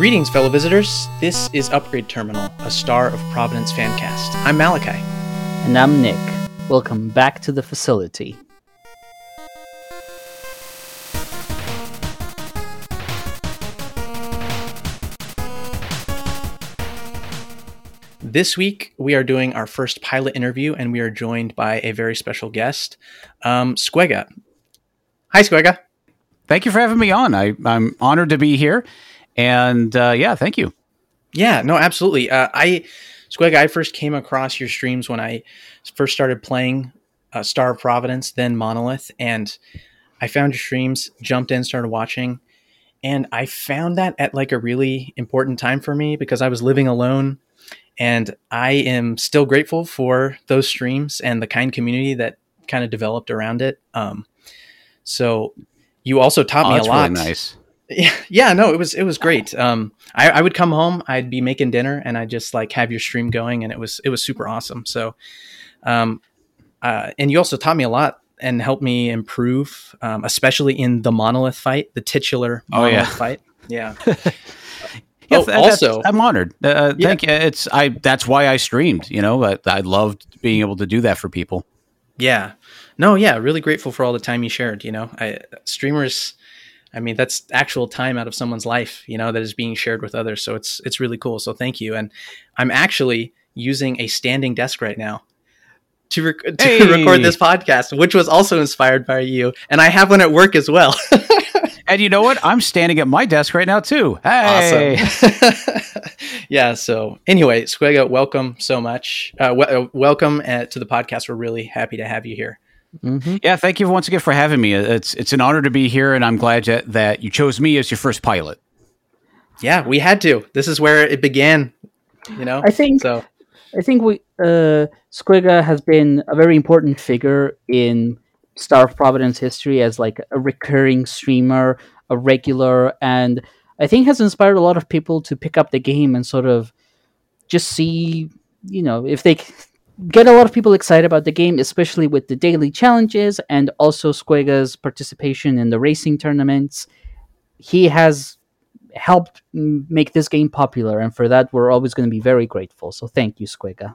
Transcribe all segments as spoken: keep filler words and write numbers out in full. Greetings, fellow visitors. This is Upgrade Terminal, a Star of Providence fancast. I'm Malachi. And I'm Nick. Welcome back to the facility. This week, we are doing our first pilot interview, and we are joined by a very special guest, um, Squigga. Hi, Squigga. Thank you for having me on. I, I'm honored to be here, and uh, yeah, thank you. Yeah, no, absolutely. Uh, I, Squigga, I first came across your streams when I first started playing uh, Star of Providence, then Monolith, and I found your streams, jumped in, started watching, and I found that at like a really important time for me because I was living alone. And I am still grateful for those streams and the kind community that kind of developed around it. Um, so you also taught oh, me a lot. Really nice. Yeah, yeah, no, it was it was great. Um, I, I would come home, I'd be making dinner, and I'd just like have your stream going, and it was it was super awesome. So, um, uh, and you also taught me a lot and helped me improve, um, especially in the Monolith fight, the titular Monolith oh, yeah. fight. Yeah. Yes, oh, also, I'm honored. Uh, yeah. Thank you. It's I. That's why I streamed. You know, I, I loved being able to do that for people. Yeah. No. Yeah. Really grateful for all the time you shared. You know, I, streamers. I mean, that's actual time out of someone's life. You know, that is being shared with others. So it's it's really cool. So thank you. And I'm actually using a standing desk right now to rec- to hey. record this podcast, which was also inspired by you. And I have one at work as well. And you know what? I'm standing at my desk right now, too. Hey! Awesome. Yeah, so anyway, Squigga, welcome so much. Uh, w- welcome at, to the podcast. We're really happy to have you here. Mm-hmm. Yeah, thank you once again for having me. It's it's an honor to be here, and I'm glad that, that you chose me as your first pilot. Yeah, we had to. This is where it began, you know? I think, so. I think we uh, Squigga has been a very important figure in Star of Providence history as like a recurring streamer, a regular, and I think has inspired a lot of people to pick up the game and sort of just see, you know, if they get a lot of people excited about the game, especially with the daily challenges and also Squigga's participation in the racing tournaments. He has helped make this game popular, and for that we're always going to be very grateful. So thank you, Squigga.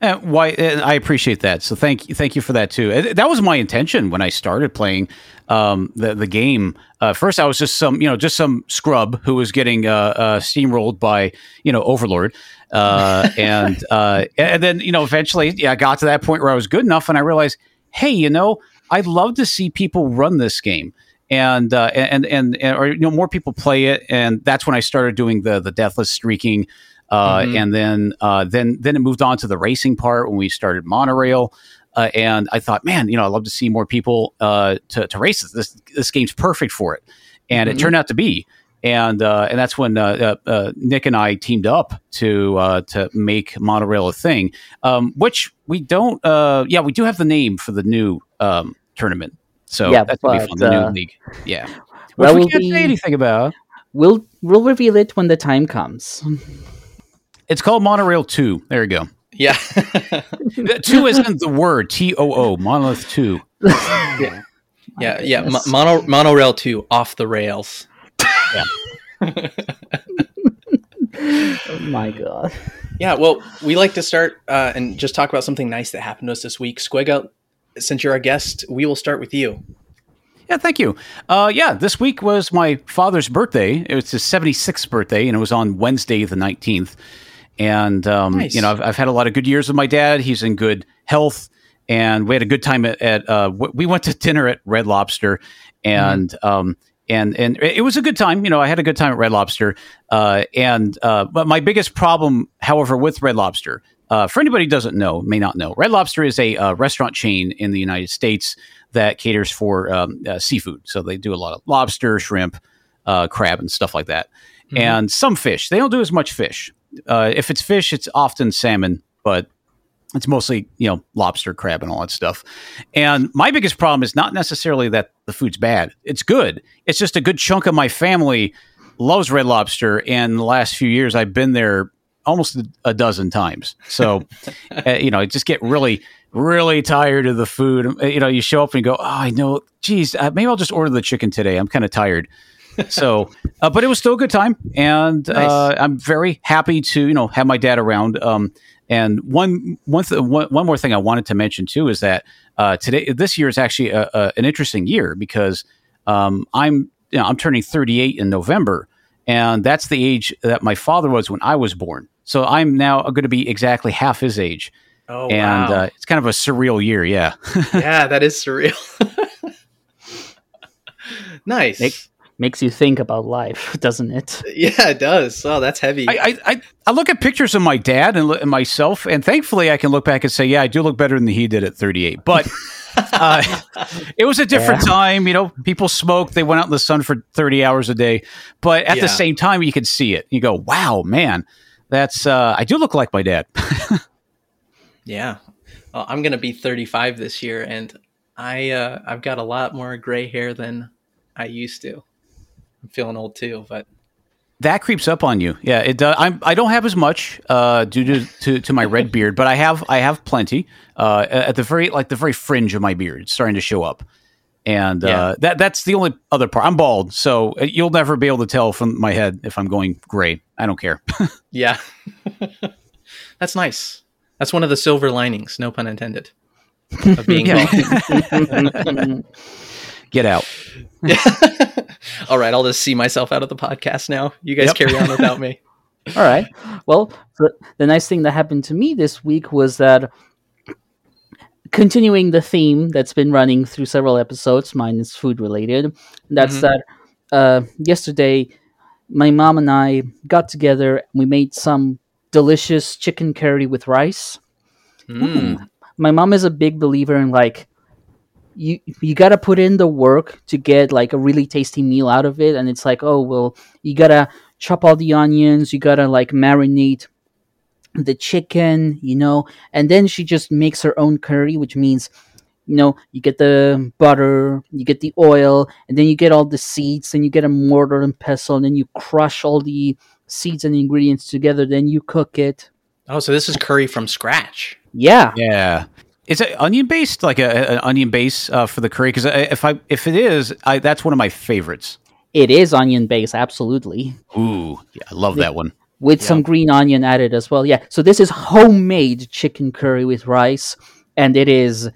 Uh, why uh, I appreciate that. So thank you, thank you for that too. Uh, that was my intention when I started playing um, the the game. Uh, first, I was just some you know just some scrub who was getting uh, uh, steamrolled by you know Overlord, uh, and uh, and then you know eventually yeah, I got to that point where I was good enough, and I realized, hey, you know, I'd love to see people run this game, and uh, and, and and or you know more people play it, and that's when I started doing the the deathless streaking. Uh, mm-hmm. And then, uh, then, then it moved on to the racing part when we started monorail. Uh, and I thought, man, you know, I'd love to see more people uh, to, to race this. this. This game's perfect for it, and mm-hmm. it turned out to be. And uh, and that's when uh, uh, uh, Nick and I teamed up to uh, to make monorail a thing, um, which we don't. Uh, yeah, we do have the name for the new um, tournament, so yeah, that's gonna be fun. The uh, new league, yeah, which we can't be, say anything about. We'll we'll reveal it when the time comes. It's called Monorail two. There you go. Yeah. two isn't the word. T O O. Monolith two. Yeah. Yeah. Yeah. Mo- mono- monorail two. Off the rails. Yeah. Oh, my God. Yeah. Well, we like to start uh, and just talk about something nice that happened to us this week. Squigga, since you're our guest, we will start with you. Yeah, thank you. Uh, yeah, this week was my father's birthday. It was his seventy-sixth birthday, and it was on Wednesday the nineteenth. And, um, nice. you know, I've, I've had a lot of good years with my dad. He's in good health, and we had a good time at, at uh, w- we went to dinner at Red Lobster, and, mm. um, and, and it was a good time. You know, I had a good time at Red Lobster. Uh, and, uh, but my biggest problem, however, with Red Lobster, uh, for anybody who doesn't know, may not know, Red Lobster is a uh, restaurant chain in the United States that caters for, um, uh, seafood. So they do a lot of lobster, shrimp, uh, crab, and stuff like that. Mm. And some fish. They don't do as much fish. Uh, if it's fish, it's often salmon, but it's mostly, you know, lobster, crab, and all that stuff. And my biggest problem is not necessarily that the food's bad. It's good. It's just a good chunk of my family loves Red Lobster. And the last few years, I've been there almost a dozen times. So, uh, you know, I just get really, really tired of the food. You know, you show up and you go, oh, I know, geez, uh, maybe I'll just order the chicken today. I'm kind of tired. So, uh, but it was still a good time, and nice. uh, I'm very happy to, you know, have my dad around. Um, and one one, th- one one more thing I wanted to mention too is that uh, today this year is actually a, a, an interesting year because um, I'm you know, I'm turning thirty-eight in November, and that's the age that my father was when I was born. So I'm now going to be exactly half his age. Oh, and wow. uh, it's kind of a surreal year, yeah. Yeah, that is surreal. Nice. Make, makes you think about life, doesn't it? Yeah, it does. Oh, that's heavy. I I, I look at pictures of my dad and, and myself, and thankfully I can look back and say, yeah, I do look better than he did at thirty-eight. But uh, it was a different yeah. time. You know, people smoked. They went out in the sun for thirty hours a day. But at yeah. the same time, you could see it. You go, wow, man, that's uh, I do look like my dad. Yeah, well, I'm going to be thirty-five this year, and I, uh, I've got a lot more gray hair than I used to. I'm feeling old too, but that creeps up on you. Yeah, it does. I'm, I don't have as much uh, due to, to, to my red beard, but I have I have plenty uh, at the very like the very fringe of my beard. It's starting to show up, and yeah. uh, that that's the only other part. I'm bald, so you'll never be able to tell from my head if I'm going gray. I don't care. Yeah, that's nice. That's one of the silver linings, no pun intended, of being bald. Get out. All right, I'll just see myself out of the podcast now. You guys yep. carry on without me. All right. Well, the, the nice thing that happened to me this week was that, continuing the theme that's been running through several episodes, mine is food-related, that's mm-hmm. that uh, yesterday my mom and I got together, and we made some delicious chicken curry with rice. Mm. Mm. My mom is a big believer in, like, you you gotta put in the work to get, like, a really tasty meal out of it. And it's like, oh, well, you gotta chop all the onions, you gotta, like, marinate the chicken, you know. And then she just makes her own curry, which means, you know, you get the butter, you get the oil, and then you get all the seeds, and you get a mortar and pestle, and then you crush all the seeds and ingredients together, then you cook it. Oh, so this is curry from scratch. Yeah. Yeah. Is it onion based? Like a, an onion base uh, for the curry? Because if I if it is, I, that's one of my favorites. It is onion based, absolutely. Ooh, yeah, I love with, that one. With yeah. some green onion added as well. Yeah. So this is homemade chicken curry with rice, and it is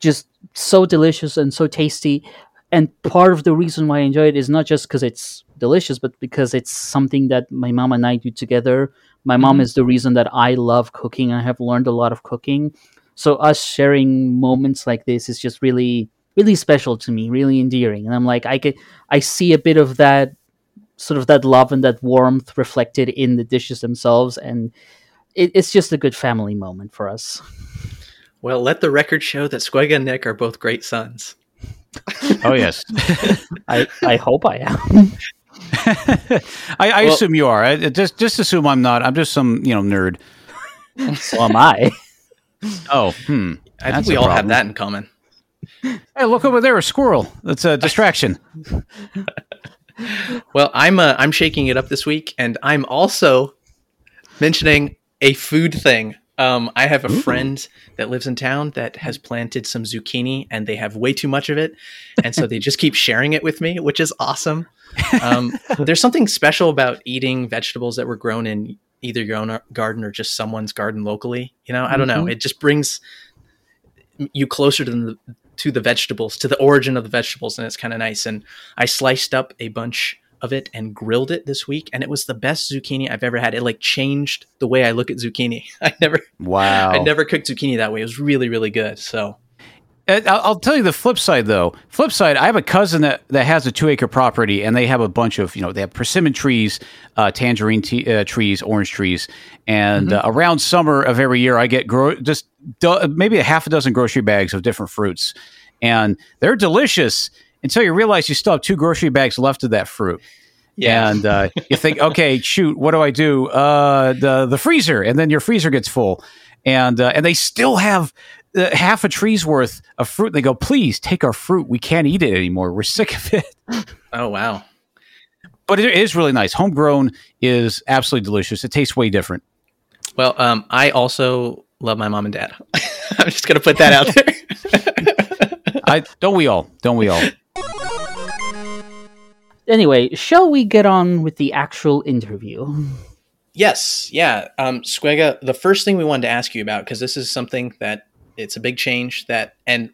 just so delicious and so tasty. And part of the reason why I enjoy it is not just because it's delicious, but because it's something that my mom and I do together. My mm-hmm. mom is the reason that I love cooking. I have learned a lot of cooking. So us sharing moments like this is just really, really special to me, really endearing. And I'm like, I get, I see a bit of that, sort of that love and that warmth reflected in the dishes themselves. And it, it's just a good family moment for us. Well, let the record show that Squigga and Nick are both great sons. Oh yes. I, I hope I am. I, I well, assume you are. I, just just assume I'm not. I'm just some, you know, nerd. So am I. Oh, hmm. I That's think we all problem. Have that in common. Hey, look over there, a squirrel. That's a distraction. Well, I'm uh, I'm shaking it up this week, and I'm also mentioning a food thing. Um, I have a Ooh. friend that lives in town that has planted some zucchini, and they have way too much of it. And so they just keep sharing it with me, which is awesome. Um, there's something special about eating vegetables that were grown in either your own garden or just someone's garden locally. You know, I don't mm-hmm. know. It just brings you closer to the, to the vegetables, to the origin of the vegetables. And it's kind of nice. And I sliced up a bunch of it and grilled it this week, and it was the best zucchini I've ever had. It, like, changed the way I look at zucchini. I never wow I never cooked zucchini that way. It was really, really good. So and I'll tell you the flip side though. Flip side, I have a cousin that, that has a two acre property, and they have a bunch of, you know, they have persimmon trees, uh, tangerine t- uh, trees, orange trees. And mm-hmm. uh, around summer of every year, I get gro- just do- maybe a half a dozen grocery bags of different fruits, and they're delicious. Until you realize you still have two grocery bags left of that fruit. Yeah. And uh, you think, okay, shoot, what do I do? Uh, the the freezer. And then your freezer gets full. And uh, and they still have uh, half a tree's worth of fruit. And they go, please take our fruit. We can't eat it anymore. We're sick of it. Oh, wow. But it is really nice. Homegrown is absolutely delicious. It tastes way different. Well, um, I also love my mom and dad. I'm just going to put that out there. I, don't we all? Don't we all? anyway, shall we get on with the actual interview? Yes, yeah. Um, Squigga, the first thing we wanted to ask you about, because this is something that, it's a big change that, and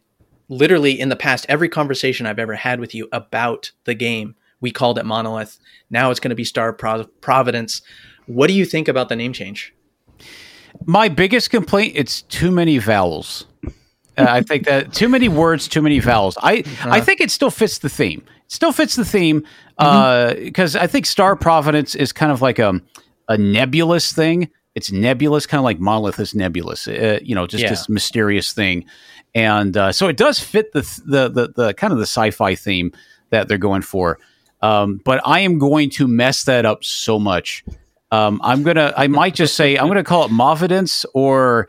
literally in the past, every conversation I've ever had with you about the game, we called it Monolith. Now it's going to be Star of Pro- Providence. What do you think about the name change? My biggest complaint, it's too many vowels. Uh, I think that too many words, too many vowels. I, uh-huh. I think it still fits the theme. It still fits the theme because mm-hmm. uh, I think Star of Providence is kind of like a, a nebulous thing. It's nebulous, kind of like Monolith is nebulous, uh, you know, just yeah. this mysterious thing. And uh, so it does fit the, the the the kind of the sci-fi theme that they're going for. Um, but I am going to mess that up so much. Um, I'm going to I might just say I'm going to call it Movidence or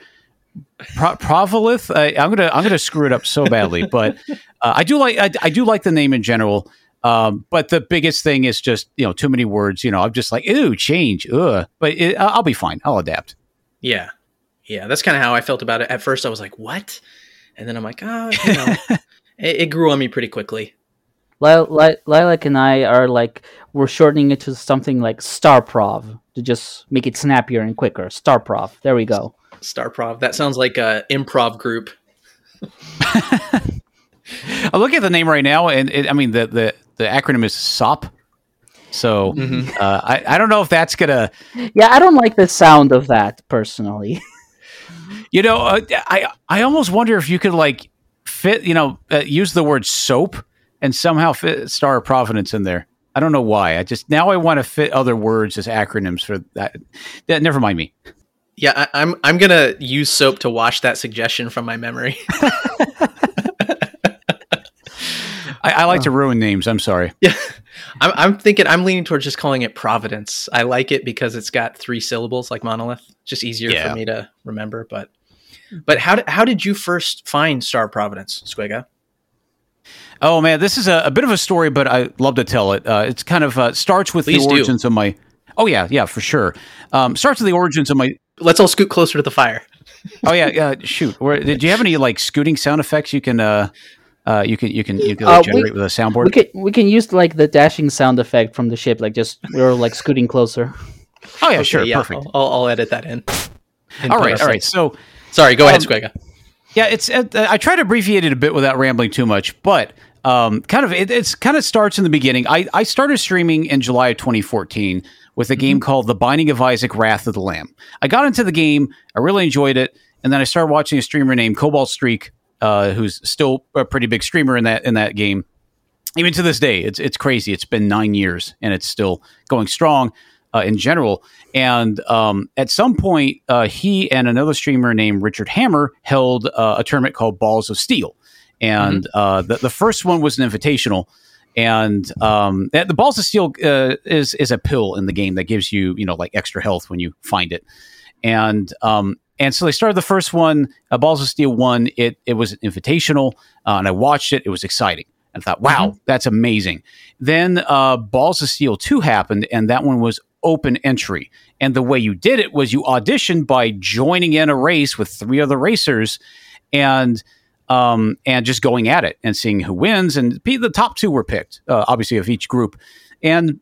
Pro- Provolith. I, I'm going to I'm going to screw it up so badly. But uh, I do like I, I do like the name in general. Um, but the biggest thing is just, you know, too many words, you know, I'm just like, ew, change. Ugh. But it, I'll be fine. I'll adapt. Yeah. Yeah. That's kind of how I felt about it. At first I was like, what? And then I'm like, oh, you know, it, it grew on me pretty quickly. Lil- Lil- Lilac and I are like, we're shortening it to something like Starprov to just make it snappier and quicker. Starprov. There we go. Starprov. That sounds like a improv group. I look at the name right now, and it, I mean, the, the, the acronym is S O P. So mm-hmm. uh, I, I don't know if that's going to... Yeah, I don't like the sound of that, personally. You know, uh, I I almost wonder if you could, like, fit, you know, uh, use the word soap and somehow fit Star of Providence in there. I don't know why. I just... Now I want to fit other words as acronyms for that. Yeah, never mind me. Yeah, I, I'm, I'm going to use soap to wash that suggestion from my memory. I, I like oh. to ruin names. I'm sorry. Yeah, I'm, I'm thinking I'm leaning towards just calling it Providence. I like it because it's got three syllables like Monolith. Just easier yeah. for me to remember. But but how, how did you first find Star of Providence, Squigga? Oh, man, this is a, a bit of a story, but I love to tell it. Uh, it's kind of uh, starts with Please the origins do. of my... Oh, yeah, yeah, for sure. Um, starts with the origins of my... Let's all scoot closer to the fire. Oh, yeah, yeah. Shoot. Where, did you have any like scooting sound effects you can... Uh, Uh, you can you can you can like, uh, generate we, with a soundboard. We can we can use like the dashing sound effect from the ship, like just we're like scooting closer. Oh yeah, okay, sure, yeah, perfect. I'll, I'll edit that in. All right, all right. So sorry, go um, ahead, Squigga. Yeah, it's uh, I try to abbreviate it a bit without rambling too much, but um, kind of it, it's kind of starts in the beginning. I, I started streaming in July of twenty fourteen with a mm-hmm. game called The Binding of Isaac: Wrath of the Lamb. I got into the game, I really enjoyed it, and then I started watching a streamer named Cobalt Streak. Uh, who's still a pretty big streamer in that in that game, even to this day. It's it's crazy. It's been nine years and it's still going strong uh, in general. And um, at some point, uh, he and another streamer named Richard Hammer held uh, a tournament called Balls of Steel, and mm-hmm. uh, the the first one was an invitational. And um, the Balls of Steel uh, is is a pill in the game that gives you you know like extra health when you find it, and um, And so they started the first one, uh, Balls of Steel one. It it was invitational, uh, and I watched it. It was exciting. And I thought, wow, mm-hmm. that's amazing. Then uh, Balls of Steel two happened, and that one was open entry. And the way you did it was you auditioned by joining in a race with three other racers and um, and just going at it and seeing who wins. And the top two were picked, uh, obviously, of each group. And...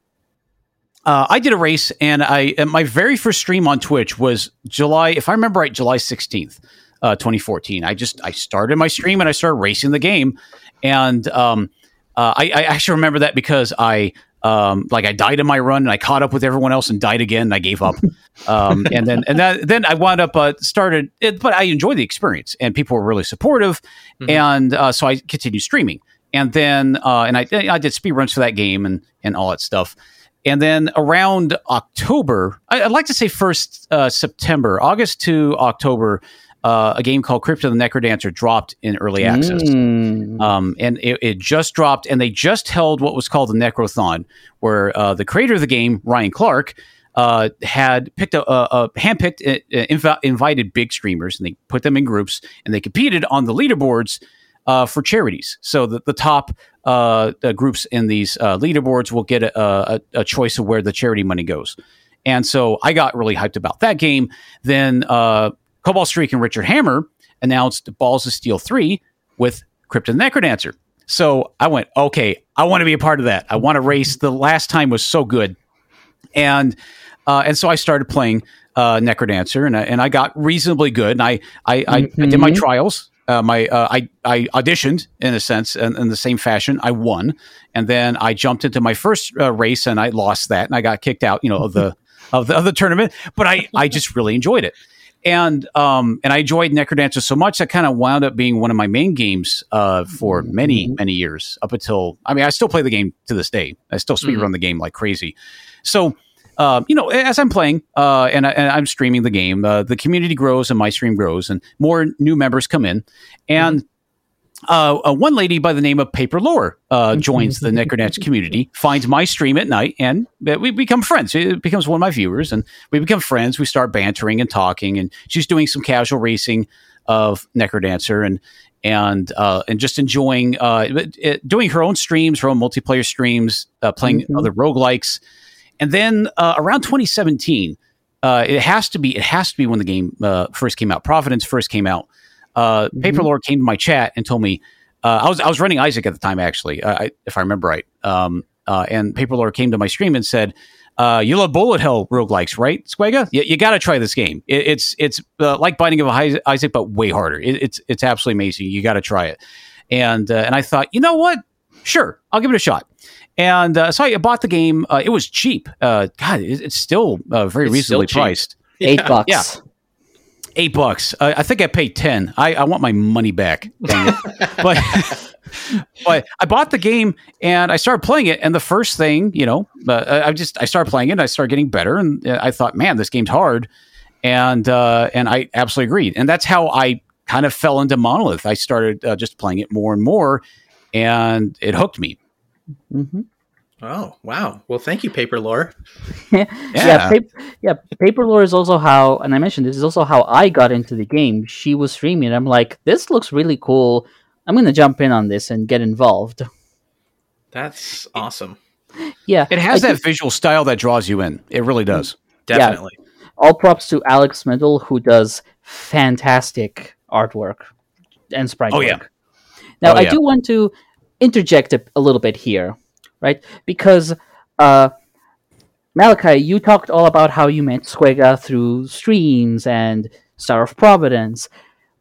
Uh, I did a race, and I and my very first stream on Twitch was July, if I remember right, July sixteenth, uh, twenty fourteen. I just I started my stream and I started racing the game, and um, uh, I, I actually remember that because I um, like I died in my run and I caught up with everyone else and died again and I gave up, um, and then and that, then I wound up uh, started, it, but I enjoyed the experience and people were really supportive, mm-hmm. and uh, so I continued streaming, and then uh, and I I did speedruns for that game and and all that stuff. And then around October, I, I'd like to say first uh, September, August to October, uh, a game called Crypt of the Necrodancer dropped in early access. Mm. Um, and it, it just dropped, and they just held what was called the Necrothon, where uh, the creator of the game, Ryan Clark, uh, had picked a, a, a handpicked, uh, inv- invited big streamers, and they put them in groups, and they competed on the leaderboards uh, for charities. So the, the top... Uh, the groups in these uh, leaderboards will get a, a, a choice of where the charity money goes. And so I got really hyped about that game. Then uh, Cobalt Streak and Richard Hammer announced Balls of Steel three with Crypt of the Necrodancer. So I went, okay, I want to be a part of that. I want to race. The last time was so good. And uh, and so I started playing uh, Necrodancer, and I, and I got reasonably good. And I I, mm-hmm. I, I did my trials. Uh, my uh, I I auditioned in a sense, and in the same fashion, I won. And then I jumped into my first uh, race, and I lost that, and I got kicked out, you know, of the of the, of the tournament. But I, I just really enjoyed it, and um and I enjoyed Necrodancer so much that kind of wound up being one of my main games uh for many many years up until I mean I still play the game to this day. I still speedrun mm-hmm. the game like crazy. So. Um, you know, as I'm playing uh, and, I, and I'm streaming the game, uh, the community grows and my stream grows and more new members come in. And uh, uh, one lady by the name of Paperlore uh, joins the Necrodancer community, finds my stream at night, and we become friends. It becomes one of my viewers, and we become friends. We start bantering and talking, and she's doing some casual racing of Necrodancer and and uh, and just enjoying uh, it, it, doing her own streams, her own multiplayer streams, uh, playing mm-hmm. other roguelikes. And then uh, around twenty seventeen, uh, it has to be it has to be when the game uh, first came out. Providence first came out. Uh, mm-hmm. Paperlore came to my chat and told me uh, I was I was running Isaac at the time, actually, I, if I remember right. Um, uh, and Paperlore came to my stream and said, uh, "You love bullet hell roguelikes, right, Squigga? You, you got to try this game. It, it's it's uh, like Binding of Isaac, but way harder. It, it's it's absolutely amazing. You got to try it." And uh, and I thought, you know what? Sure, I'll give it a shot. And uh, so I bought the game. Uh, it was cheap. Uh, God, it, it's still uh, very it's reasonably still priced. Yeah. Eight bucks. Yeah, eight bucks. Uh, I think I paid ten. I, I want my money back. but but I bought the game and I started playing it. And the first thing, you know, uh, I just I started playing it. And I started getting better, and I thought, man, this game's hard. And uh, and I absolutely agreed. And that's how I kind of fell into Monolith. I started uh, just playing it more and more, and it hooked me. Mm-hmm. Oh wow! Well, thank you, Paperlore. yeah, yeah, pa- yeah. Paperlore is also how, and I mentioned this is also how I got into the game. She was streaming. I'm like, this looks really cool. I'm gonna jump in on this and get involved. That's awesome. Yeah, it has I that think- visual style that draws you in. It really does. Definitely. Yeah. All props to Alex Middle, who does fantastic artwork and sprite oh, work. Yeah. Now, oh yeah. Now I do want to interject a, a little bit here, right? Because uh, Malachi, you talked all about how you met Squigga through streams and Star of Providence,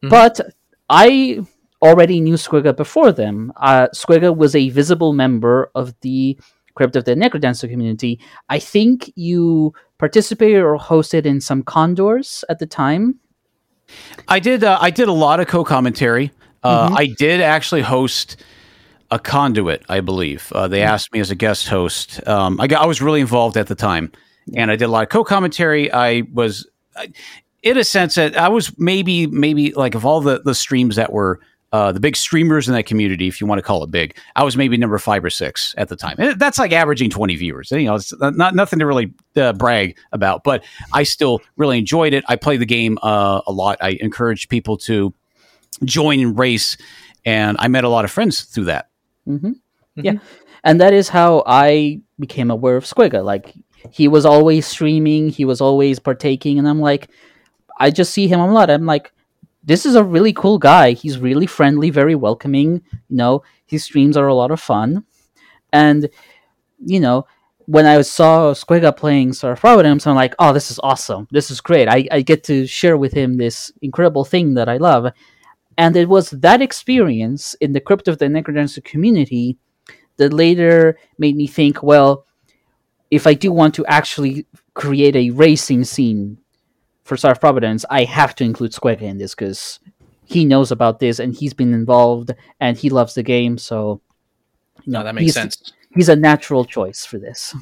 mm-hmm. but I already knew Squigga before them. Uh, Squigga was a visible member of the Crypt of the Necrodancer community. I think you participated or hosted in some Condors at the time. I did. Uh, I did a lot of co-commentary. Uh, mm-hmm. I did actually host a Conduit, I believe. Uh, they asked me as a guest host. Um, I got, I was really involved at the time, and I did a lot of co-commentary. I was, I, in a sense, that I was maybe, maybe like of all the, the streams that were uh, the big streamers in that community, if you want to call it big, I was maybe number five or six at the time. And that's like averaging twenty viewers. You know, it's not nothing to really uh, brag about, but I still really enjoyed it. I played the game uh, a lot. I encouraged people to join and race, and I met a lot of friends through that. Mm-hmm. Yeah, mm-hmm. And that is how I became aware of Squigga. Like, he was always streaming, he was always partaking, and I'm like, I just see him a lot. I'm like, this is a really cool guy. He's really friendly, very welcoming. You know, his streams are a lot of fun. And, you know, when I saw Squigga playing Star of Providence, I'm like, oh, this is awesome. This is great. I, I get to share with him this incredible thing that I love. And it was that experience in the Crypt of the Necrodancer community that later made me think, well, if I do want to actually create a racing scene for Star of Providence, I have to include Squigga in this because he knows about this and he's been involved and he loves the game. So, you know, no, that makes he's, sense. He's a natural choice for this.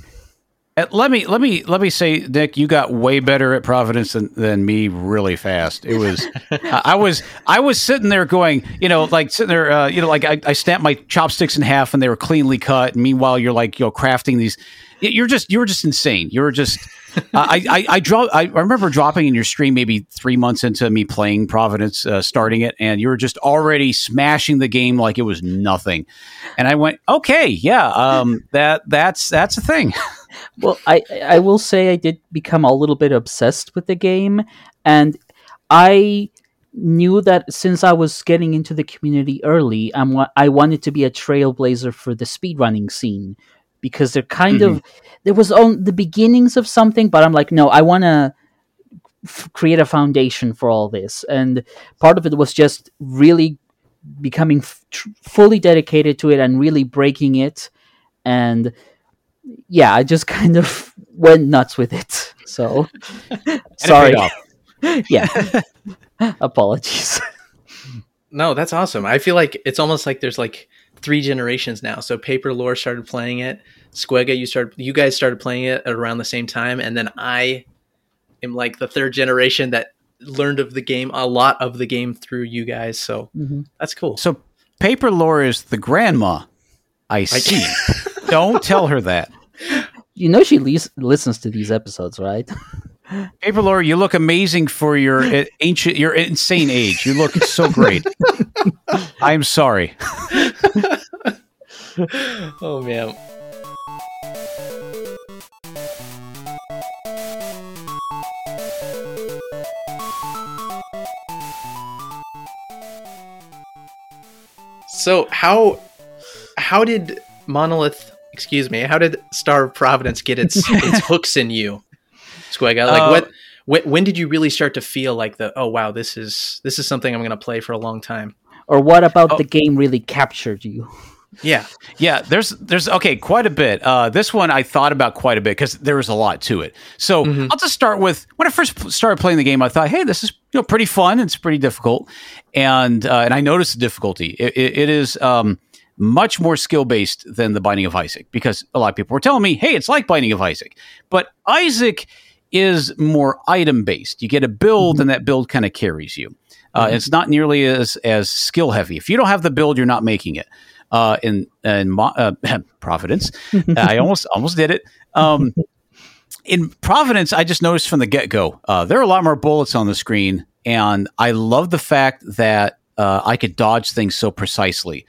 Let me let me let me say, Nick, you got way better at Providence than, than me really fast. It was I was I was sitting there going, you know, like sitting there, uh, you know, like I, I snapped my chopsticks in half and they were cleanly cut. And meanwhile, you're like, you know, crafting these. You're just you were just insane. You were just I I I, draw, I remember dropping in your stream maybe three months into me playing Providence, uh, starting it, and you were just already smashing the game like it was nothing. And I went, okay, yeah, um, that that's that's a thing. Well, I I will say I did become a little bit obsessed with the game, and I knew that since I was getting into the community early, I'm wa- I wanted to be a trailblazer for the speedrunning scene, because they're kind mm-hmm. of, there was on the beginnings of something, but I'm like, no, I want to f- create a foundation for all this. And part of it was just really becoming f- tr- fully dedicated to it and really breaking it. And yeah, I just kind of went nuts with it. So sorry. Yeah. Apologies. No, that's awesome. I feel like it's almost like there's like three generations now. So Paperlore started playing it. Squigga, you started, you guys started playing it around the same time. And then I am like the third generation that learned of the game, a lot of the game through you guys. So mm-hmm. that's cool. So Paperlore is the grandma. I see. Don't tell her that. You know she le- listens to these episodes, right? Paperlore, you look amazing for your ancient, your insane age. You look so great. I'm sorry. Oh, man. So how how did Monolith, excuse me, how did Star of Providence get its its hooks in you? Squigga, like uh, what, what? When did you really start to feel like the? Oh wow, this is this is something I'm going to play for a long time. Or what about oh. the game really captured you? Yeah, yeah. There's there's okay, quite a bit. Uh, this one I thought about quite a bit because there was a lot to it. So mm-hmm. I'll just start with when I first started playing the game. I thought, hey, this is you know pretty fun. It's pretty difficult, and uh, and I noticed the difficulty. It, it, it is. Um, much more skill-based than The Binding of Isaac, because a lot of people were telling me, hey, it's like Binding of Isaac. But Isaac is more item-based. You get a build, mm-hmm. and that build kind of carries you. Uh, mm-hmm. It's not nearly as as skill-heavy. If you don't have the build, you're not making it. Uh, in in Mo- uh, Providence, I almost almost did it. Um, in Providence, I just noticed from the get-go, uh, there are a lot more bullets on the screen, and I love the fact that uh, I could dodge things so precisely.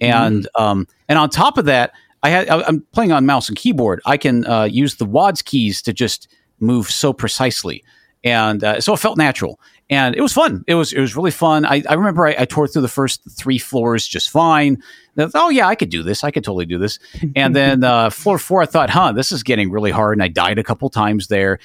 And um, and on top of that, I had I, I'm playing on mouse and keyboard. I can uh, use the W A D S keys to just move so precisely, and uh, so it felt natural. And it was fun. It was it was really fun. I, I remember I, I tore through the first three floors just fine. I thought, oh yeah, I could do this. I could totally do this. And then uh, floor four, I thought, huh, this is getting really hard. And I died a couple times there.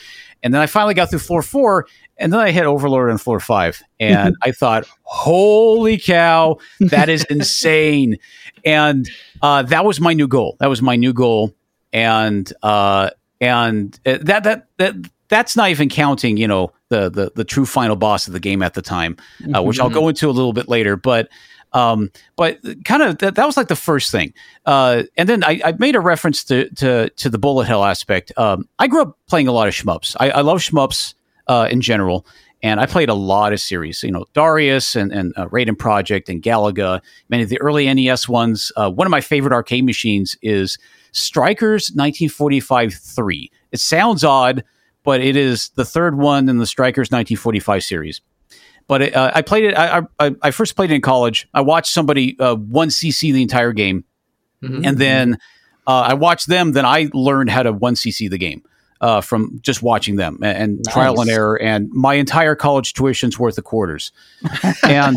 And then I finally got through floor four. And then I hit Overlord on floor five. And I thought, holy cow, that is insane. And uh, that was my new goal. That was my new goal. And uh, and that that that. That's not even counting, you know, the the the true final boss of the game at the time, uh, which mm-hmm. I'll go into a little bit later. But um, but kind of that, that was like the first thing. Uh, and then I, I made a reference to to to the bullet hell aspect. Um, I grew up playing a lot of shmups. I, I love shmups uh, in general, and I played a lot of series. You know, Darius and and uh, Raiden Project and Galaga, many of the early N E S ones. Uh, one of my favorite arcade machines is Strikers nineteen forty-five three. It sounds odd, but it is the third one in the Strikers nineteen forty-five series. But it, uh, I played it. I, I I first played it in college. I watched somebody uh, one C C the entire game, mm-hmm. and then uh, I watched them. Then I learned how to one C C the game uh, from just watching them and, and nice. trial and error. And my entire college tuition's worth of quarters, and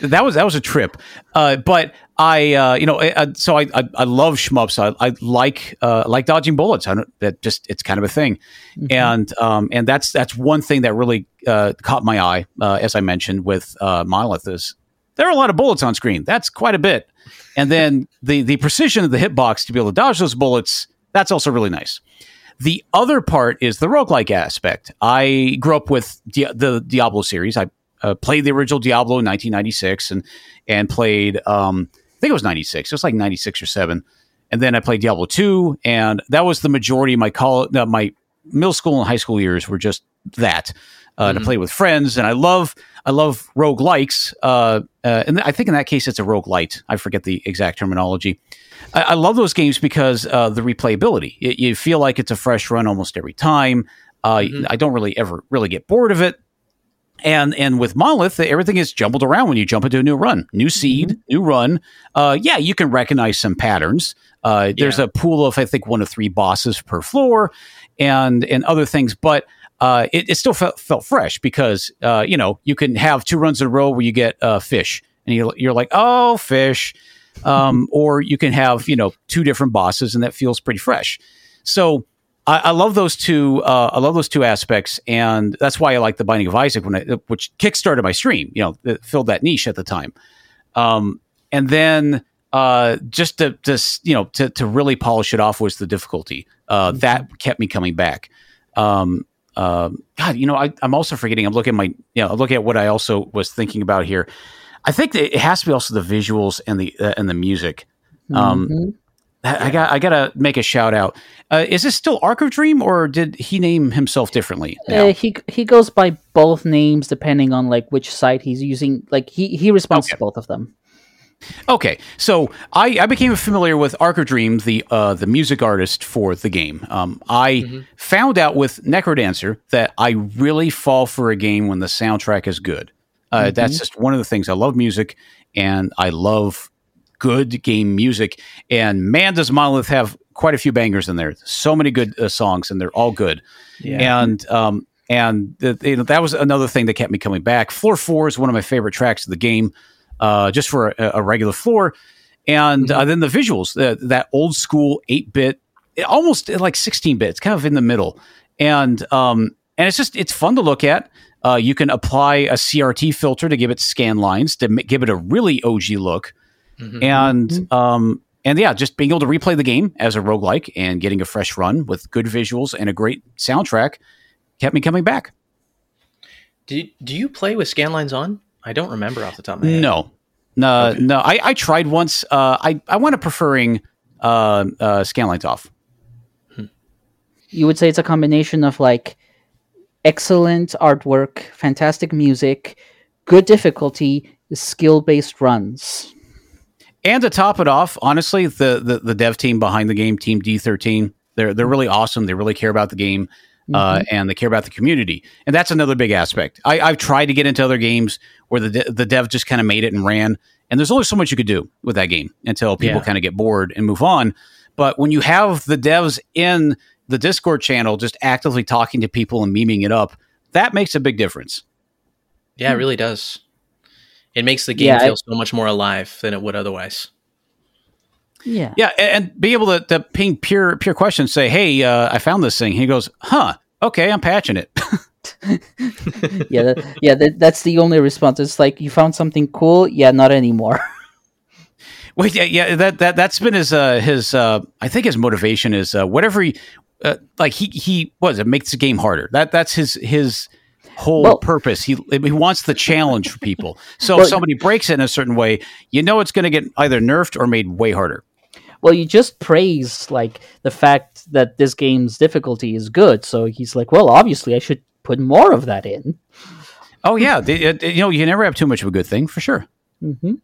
that was that was a trip. Uh, but I uh, you know I, I, so I, I I love shmups. I I like uh, like dodging bullets. I don't that just it's kind of a thing, mm-hmm. and um and that's that's one thing that really uh, caught my eye uh, as I mentioned with uh, Monolith is there are a lot of bullets on screen. That's quite a bit, and then the the precision of the hitbox to be able to dodge those bullets. That's also really nice. The other part is the roguelike aspect. I grew up with Di- the Diablo series. I uh, played the original Diablo in nineteen ninety-six and and played. Um, I think it was ninety-six. It was like ninety-six or seven. And then I played Diablo two. And that was the majority of my college, uh, my middle school and high school years were just that, uh, mm-hmm. to play with friends. And I love, I love roguelikes. Uh, uh, and I think in that case, it's a roguelite. I forget the exact terminology. I, I love those games because uh, the replayability, it, you feel like it's a fresh run almost every time. Uh, mm-hmm. I don't really ever really get bored of it. And and with Monolith, everything is jumbled around when you jump into a new run. New seed, mm-hmm. new run. Uh, yeah, you can recognize some patterns. Uh, yeah. There's a pool of, I think, one of three bosses per floor and and other things. But uh, it, it still felt, felt fresh because, uh, you know, you can have two runs in a row where you get uh, fish and you're, you're like, oh, fish. Um, or you can have, you know, two different bosses and that feels pretty fresh. So I, I love those two. Uh, I love those two aspects. And that's why I like The Binding of Isaac, when I, which kickstarted my stream, you know, it filled that niche at the time. Um, and then uh, just to, to, you know, to, to really polish it off was the difficulty. Uh, that kept me coming back. Um, uh, God, you know, I, I'm also forgetting. I'm looking at my, you know, I'm looking at what I also was thinking about here. I think that it has to be also the visuals and the uh, and the music. Um, mm-hmm. I, I got I gotta make a shout out. Uh, is this still Arc of Dream, or did he name himself differently? Uh, he he goes by both names depending on like which site he's using. Like he he responds okay. to both of them. Okay, so I, I became familiar with Arc of Dream, the uh, the music artist for the game. Um, I mm-hmm. found out with Necrodancer that I really fall for a game when the soundtrack is good. Uh, mm-hmm. That's just one of the things. I love music, and I love good game music. And man, does Monolith have quite a few bangers in there. So many good uh, songs, and they're all good. Yeah. And um, and th- you know, that was another thing that kept me coming back. Floor four is one of my favorite tracks of the game, uh, just for a, a regular floor. And mm-hmm. uh, then the visuals, uh, that old school eight-bit, almost like sixteen-bit. It's kind of in the middle. And um, and it's just it's fun to look at. Uh, you can apply a C R T filter to give it scan lines, to m- give it a really O G look. Mm-hmm. And mm-hmm. Um, and yeah, just being able to replay the game as a roguelike and getting a fresh run with good visuals and a great soundtrack kept me coming back. Do you, do you play with scan lines on? I don't remember off the top of my head. No. No, okay. no. I, I tried once. Uh, I, I wound up preferring uh, uh, scan lines off. Hmm. You would say it's a combination of like excellent artwork, fantastic music, good difficulty, skill-based runs. And to top it off, honestly, the, the the dev team behind the game, Team D thirteen, they're they're really awesome. They really care about the game, mm-hmm. uh, and they care about the community. And that's another big aspect. I, I've tried to get into other games where the de- the dev just kind of made it and ran, and there's only so much you could do with that game until people yeah. kind of get bored and move on. But when you have the devs in the Discord channel just actively talking to people and memeing it up, that makes a big difference. Yeah, it really does. It makes the game yeah, feel it, so much more alive than it would otherwise. Yeah. Yeah, and, and be able to, to ping pure pure questions, say, hey, uh, I found this thing. He goes, huh, okay, I'm patching it. yeah, that, yeah, that, that's the only response. It's like, you found something cool? Yeah, not anymore. Well, yeah, yeah, that, that, that's been his, uh, his uh, I think his motivation is uh, whatever he... Uh, like he he was it makes the game harder. That that's his his whole well, purpose. He he wants the challenge for people. So well, if somebody breaks it in a certain way, you know it's going to get either nerfed or made way harder. Well, you just praise like the fact that this game's difficulty is good. So he's like, well, obviously I should put more of that in. Oh yeah, they, they, you know you never have too much of a good thing for sure. Mm-hmm.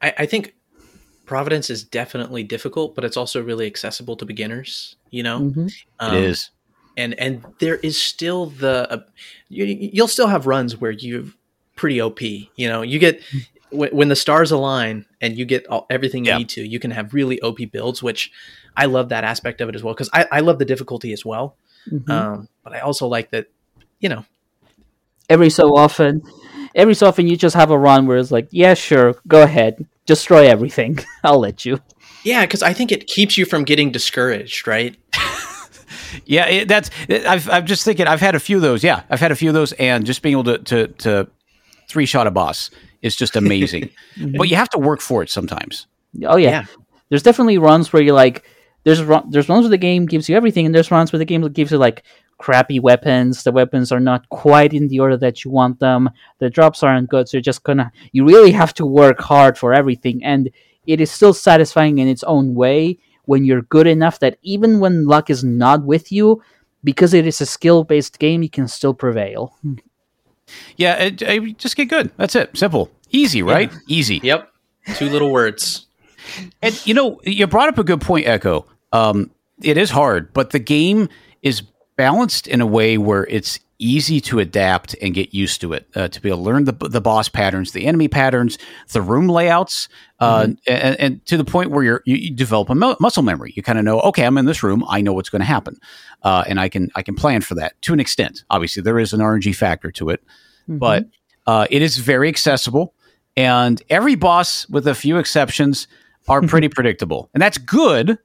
I, I think. Providence is definitely difficult, but it's also really accessible to beginners, you know? Mm-hmm. Um, it is. And and there is still the... Uh, you, you'll still have runs where you're pretty O P, you know? You get... W- when the stars align and you get all, everything you yeah. need to, you can have really O P builds, which I love that aspect of it as well, because I, I love the difficulty as well. Mm-hmm. Um, but I also like that, you know... Every so often... Every so often you just have a run where it's like, yeah, sure, go ahead. Destroy everything. I'll let you. Yeah, because I think it keeps you from getting discouraged, right? yeah, it, that's. It, I've, I'm just thinking. I've had a few of those. Yeah, I've had a few of those, and just being able to to, to three shot a boss is just amazing. But you have to work for it sometimes. Oh yeah. yeah, there's definitely runs where you're like, there's run, there's runs where the game gives you everything, and there's runs where the game gives you like crappy weapons. The weapons are not quite in the order that you want them. The drops aren't good, so you're just gonna you really have to work hard for everything, and it is still satisfying in its own way when you're good enough that even when luck is not with you, because it is a skill-based game, you can still prevail. Yeah, it, it, just get good. That's it. Simple. Easy, right? Yeah. Easy. Yep. Two little words. And, you know, you brought up a good point, Echo. Um, it is hard, but the game is balanced in a way where it's easy to adapt and get used to it, uh, to be able to learn the the boss patterns, the enemy patterns, the room layouts, uh, mm-hmm. and, and to the point where you're, you, you develop a mu- muscle memory. You kind of know, okay, I'm in this room. I know what's going to happen, uh, and I can I can plan for that to an extent. Obviously, there is an R N G factor to it, mm-hmm. but uh, it is very accessible, and every boss, with a few exceptions, are pretty predictable, and that's good.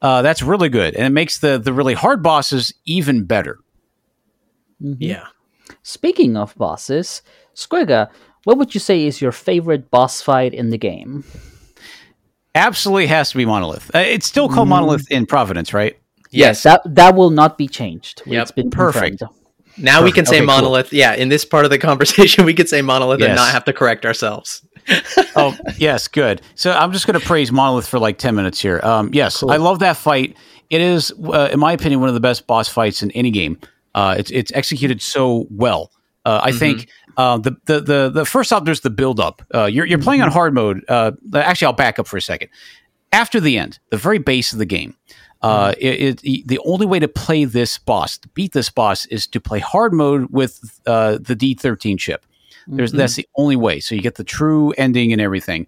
Uh, that's really good, and it makes the the really hard bosses even better. Mm-hmm. Yeah. Speaking of bosses, Squigga, what would you say is your favorite boss fight in the game? Absolutely has to be Monolith. Uh, it's still called mm. Monolith in Providence, right? Yes. yes. That that will not be changed. Yep. It's been perfect. Confirmed. Now perfect. we can say okay, Monolith. Cool. Yeah, in this part of the conversation, we could say Monolith yes. and not have to correct ourselves. Oh, yes, good. So I'm just going to praise Monolith for like ten minutes here. Um, yes, cool. I love that fight. It is, uh, in my opinion, one of the best boss fights in any game. Uh, it's it's executed so well. Uh, I mm-hmm. think uh, the, the the the first off, there's the build up. Uh, you're you're playing mm-hmm. on hard mode. Uh, actually, I'll back up for a second. After the end, the very base of the game, uh, mm-hmm. it, it the only way to play this boss, to beat this boss, is to play hard mode with uh, the D thirteen chip. There's mm-hmm. that's the only way. So you get the true ending and everything.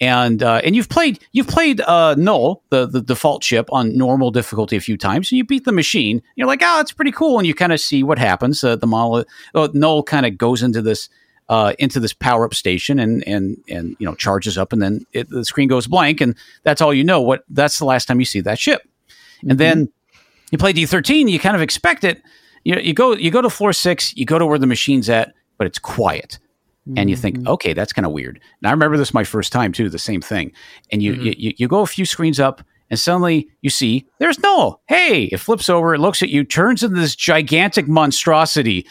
And uh, and you've played you've played uh, Null, the, the default chip, on normal difficulty a few times, and you beat the machine. You're like, oh, that's pretty cool, and you kind of see what happens. Uh, the monolith, oh, Null kind of goes into this uh, into this power up station, and and and you know charges up, and then it, the screen goes blank, and that's all you know. What that's the last time you see that ship. Mm-hmm. And then you play D thirteen, you kind of expect it. You you go you go to floor six, you go to where the machine's at, but it's quiet. And you think, okay, that's kind of weird. And I remember this my first time too, the same thing. And you, mm-hmm. you you go a few screens up, and suddenly you see there's Null. Hey, it flips over, it looks at you, turns into this gigantic monstrosity,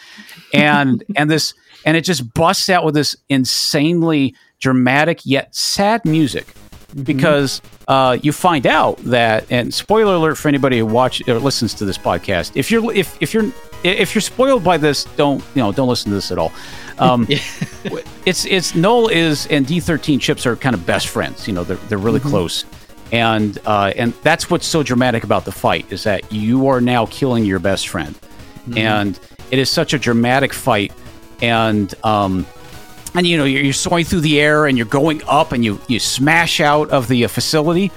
and and this and it just busts out with this insanely dramatic yet sad music, mm-hmm. because uh, you find out that. And spoiler alert for anybody who watches or listens to this podcast: if you're if if you're if you're spoiled by this, don't you know? Don't listen to this at all. Um, it's it's Null is and D thirteen chips are kind of best friends. You know, they're they're really mm-hmm. close, and uh, and that's what's so dramatic about the fight is that you are now killing your best friend, mm-hmm. and it is such a dramatic fight, and um, and you know you're, you're soaring through the air and you're going up and you you smash out of the uh, facility.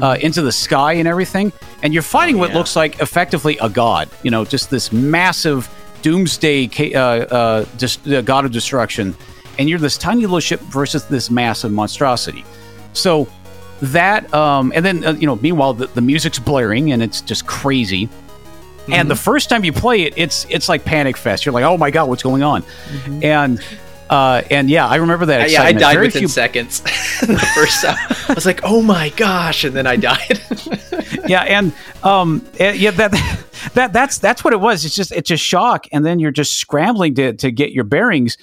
Uh, into the sky and everything, and you're fighting oh, what yeah. looks like effectively a god. You know, just this massive doomsday ca- uh, uh, just, uh, god of destruction, and you're this tiny little ship versus this massive monstrosity. So that, um, and then uh, you know, meanwhile the, the music's blaring and it's just crazy. Mm-hmm. And the first time you play it, it's it's like Panic Fest. You're like, oh my god, what's going on? Mm-hmm. And Uh, and yeah, I remember that excitement. Yeah, I died Very within few... seconds the first time. I was like, oh my gosh, and then I died. yeah, and um, yeah, that that that's that's what it was. It's just it's a shock, and then you're just scrambling to to get your bearings,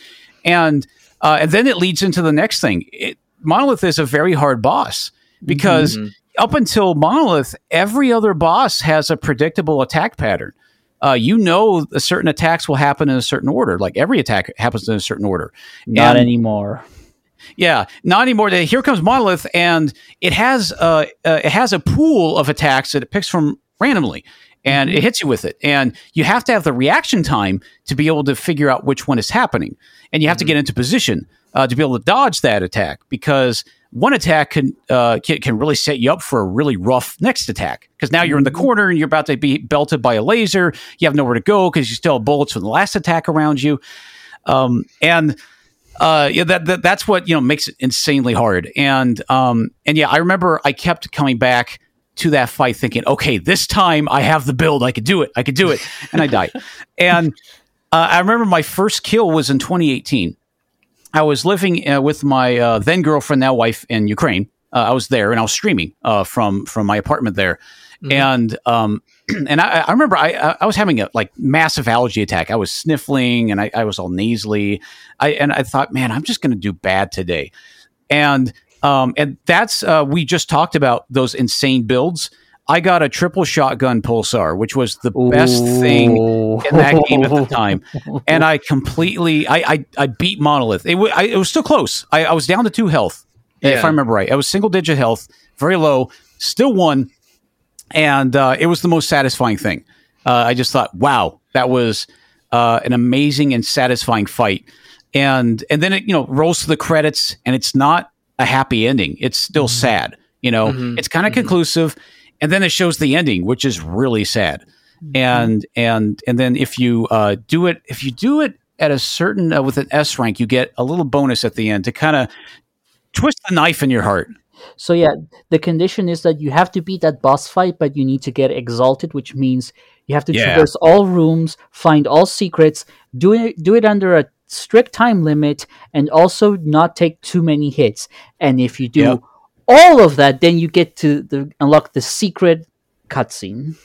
and uh, and then it leads into the next thing. It, Monolith is a very hard boss because mm-hmm. up until Monolith, every other boss has a predictable attack pattern. Uh, you know, a certain attacks will happen in a certain order. Like every attack happens in a certain order. Not and, anymore. Yeah, not anymore. Here comes Monolith, and it has uh, uh, it has a pool of attacks that it picks from randomly, and it hits you with it. And you have to have the reaction time to be able to figure out which one is happening, and you have mm-hmm. to get into position uh, to be able to dodge that attack because one attack can, uh, can can really set you up for a really rough next attack because now you're in the corner and you're about to be belted by a laser. You have nowhere to go because you still have bullets from the last attack around you, um, and uh, yeah, that, that that's what you know makes it insanely hard. And um, and yeah, I remember I kept coming back to that fight thinking, okay, this time I have the build, I could do it, I could do it, and I died. And uh, I remember my first kill was in twenty eighteen. I was living uh, with my uh, then girlfriend, now wife, in Ukraine. Uh, I was there, and I was streaming uh, from from my apartment there, mm-hmm. and um, and I, I remember I I was having a like massive allergy attack. I was sniffling, and I, I was all nasally. I and I thought, man, I'm just going to do bad today, and um, and that's uh, we just talked about those insane builds. I got a triple shotgun pulsar, which was the Ooh. best thing in that game at the time. And I completely, I I, I beat Monolith. It, w- I, it was still close. I, I was down to two health, yeah. if I remember right. I was single digit health, very low, still won. And uh, it was the most satisfying thing. Uh, I just thought, wow, that was uh, an amazing and satisfying fight. And and then it, you know, rolls to the credits, and it's not a happy ending. It's still mm-hmm. sad. You know, mm-hmm. it's kind of mm-hmm. conclusive. And then it shows the ending, which is really sad. Mm-hmm. And and and then if you uh, do it, if you do it at a certain uh, with an S rank, you get a little bonus at the end to kind of twist the knife in your heart. So yeah, the condition is that you have to beat that boss fight, but you need to get exalted, which means you have to yeah. traverse all rooms, find all secrets, do it do it under a strict time limit, and also not take too many hits. And if you do yep. all of that, then you get to the, unlock the secret cutscene.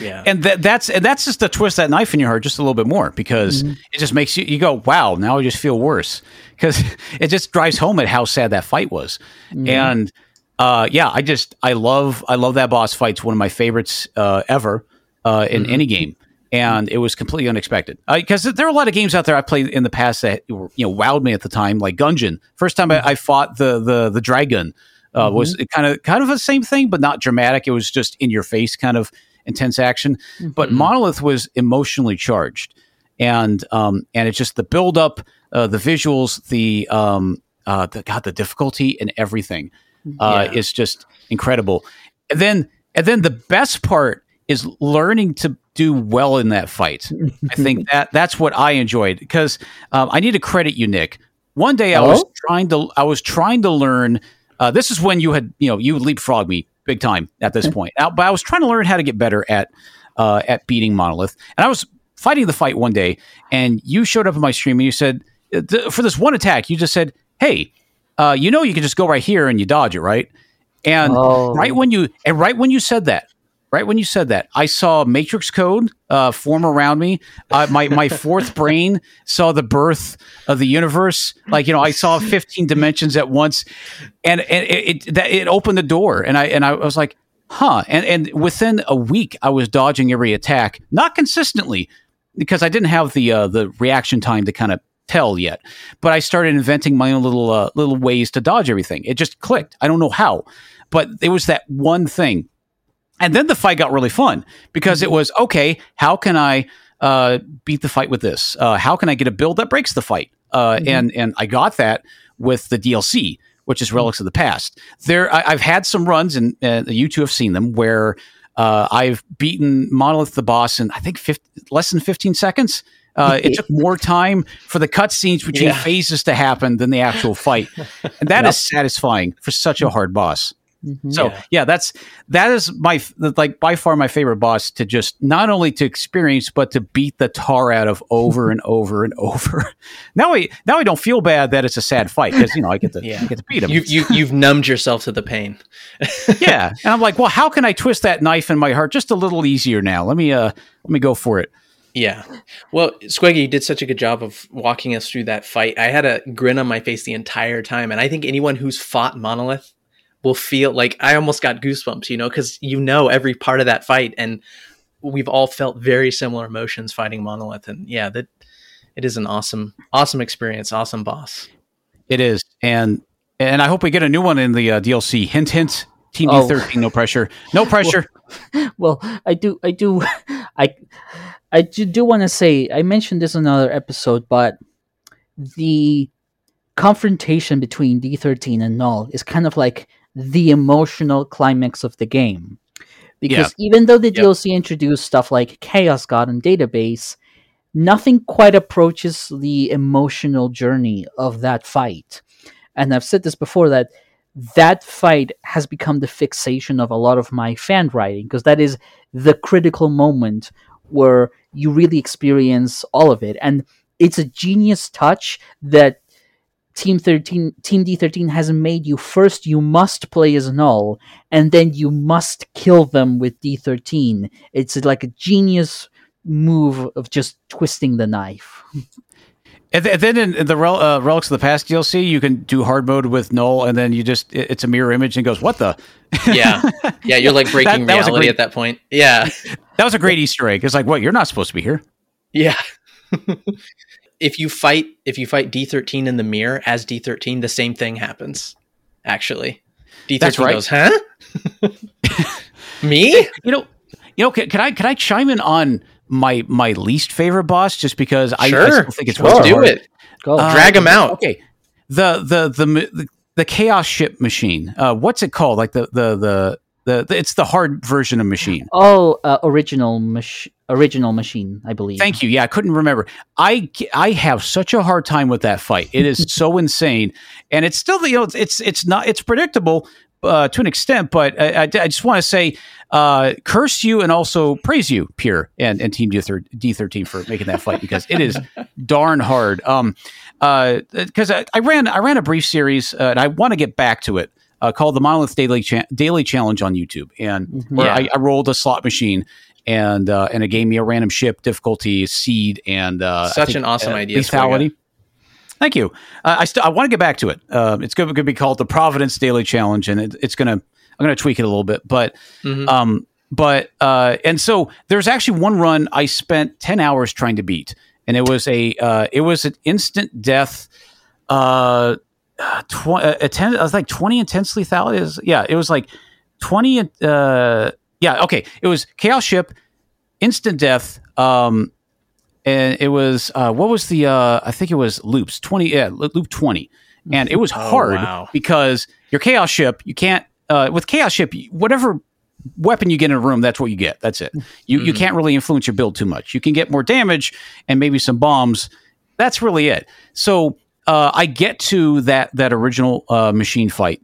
Yeah, and th- that's and that's just to twist that knife in your heart just a little bit more, because mm-hmm. it just makes you you go, wow, now I just feel worse, because it just drives home at how sad that fight was. Mm-hmm. And uh, yeah, I just I love I love that boss fight. It's one of my favorites uh, ever uh, in mm-hmm. any game, and it was completely unexpected, because uh, there are a lot of games out there I played in the past that were, you know, wowed me at the time, like Gungeon. First time mm-hmm. I, I fought the the the Dragon uh, mm-hmm. was kind of kind of the same thing, but not dramatic. It was just in your face kind of intense action, mm-hmm. but Monolith was emotionally charged, and um, and it's just the build up, uh, the visuals, the um, uh, the God, the difficulty, and everything uh, yeah. is just incredible. And then and then the best part is learning to do well in that fight. I think that that's what I enjoyed, because um, I need to credit you, Nick. One day Hello? I was trying to I was trying to learn. Uh, this is when you had you know you leapfrogged me. Big time at this point. I, but I was trying to learn how to get better at uh, at beating Monolith. And I was fighting the fight one day, and you showed up in my stream, and you said, th- for this one attack, you just said, hey, uh, you know you can just go right here and you dodge it, right? And oh. right when you and right when you said that, right when you said that, I saw Matrix Code uh, form around me. Uh, my my fourth brain saw the birth of the universe. Like, you know, I saw fifteen dimensions at once, and and it, it that it opened the door. And I and I was like, huh. And and within a week, I was dodging every attack, not consistently, because I didn't have the uh, the reaction time to kind of tell yet. But I started inventing my own little uh, little ways to dodge everything. It just clicked. I don't know how, but it was that one thing. And then the fight got really fun, because it was, okay, how can I uh, beat the fight with this? Uh, how can I get a build that breaks the fight? Uh, mm-hmm. And and I got that with the D L C, which is Relics of the Past. There, I, I've had some runs, and uh, you two have seen them, where uh, I've beaten Monolith the boss in, I think, fifteen, less than fifteen seconds. Uh, it took more time for the cutscenes between yeah. phases to happen than the actual fight. And that yep. is satisfying for such a hard boss. Mm-hmm. So yeah. yeah, that's that is my like by far my favorite boss to just not only to experience but to beat the tar out of over and over and over. Now I now I don't feel bad that it's a sad fight, because you know I get to yeah. I get to beat him. You, you you've numbed yourself to the pain. yeah, and I'm like, well, how can I twist that knife in my heart just a little easier now? Let me uh let me go for it. Yeah. Well, Squigga, you did such a good job of walking us through that fight. I had a grin on my face the entire time, and I think anyone who's fought Monolith will feel like I almost got goosebumps, you know, because you know every part of that fight, and we've all felt very similar emotions fighting Monolith. And yeah, that it is an awesome, awesome experience, awesome boss. It is, and and I hope we get a new one in the uh, D L C. Hint, hint. Team oh. D thirteen, no pressure, no pressure. Well, well, I do, I do, I I do, do want to say I mentioned this in another episode, but the confrontation between D thirteen and Null is kind of like the emotional climax of the game, because yeah. even though the yep. D L C introduced stuff like Chaos God and Database, nothing quite approaches the emotional journey of that fight. And I've said this before, that that fight has become the fixation of a lot of my fan writing, because that is the critical moment where you really experience all of it. And it's a genius touch that Team thirteen, Team D thirteen has made you. First, you must play as Null, and then you must kill them with D thirteen. It's like a genius move of just twisting the knife. And then in the Rel- uh, Relics of the Past D L C, you can do hard mode with Null, and then you just, it's a mirror image and goes, what the? yeah. Yeah, you're like breaking that, that reality great, at that point. Yeah. That was a great Easter egg. It's like, what, you're not supposed to be here. Yeah. If you fight, if you fight D thirteen in the mirror as D thirteen, the same thing happens. Actually, D thirteen That's right. goes, "Huh? Me? You know, you know. Can, can I can I chime in on my my least favorite boss, just because sure. I, I still think it's worth it. Do it. Go uh, drag him out. Okay. The the the the, the chaos ship machine. Uh, what's it called? Like the the the. The, the, it's the hard version of machine. Oh, uh, original mach- original machine, I believe. Thank you. Yeah, I couldn't remember. I, I have such a hard time with that fight. It is so insane, and it's still the you know, it's, it's it's not it's predictable uh, to an extent. But I, I, I just want to say, uh, curse you and also praise you, Pierre and, and Team D thirteen for making that fight because it is darn hard. Um, uh, because I, I ran I ran a brief series uh, and I want to get back to it. Uh, called the Monolith Daily Cha- Daily Challenge on YouTube, and mm-hmm. where yeah. I, I rolled a slot machine, and uh, and it gave me a random ship difficulty seed and uh, such think, an awesome uh, idea. Fatality. Thank you. Uh, I st- I want to get back to it. Uh, it's going to be called the Providence Daily Challenge, and it, it's going to I'm going to tweak it a little bit, but mm-hmm. um but uh and so there's actually one run I spent ten hours trying to beat, and it was a uh, it was an instant death. Uh, Uh, tw- uh, attend- I was like twenty intense lethality. Yeah, it was like twenty. Uh, yeah, okay. It was Chaos Ship, Instant Death, um, and it was uh, what was the? Uh, I think it was loops twenty. Yeah, loop twenty, and it was hard oh, wow. because your Chaos Ship, you can't uh, with Chaos Ship, whatever weapon you get in a room, that's what you get. That's it. You mm-hmm. you can't really influence your build too much. You can get more damage and maybe some bombs. That's really it. So. Uh, I get to that that original uh, machine fight,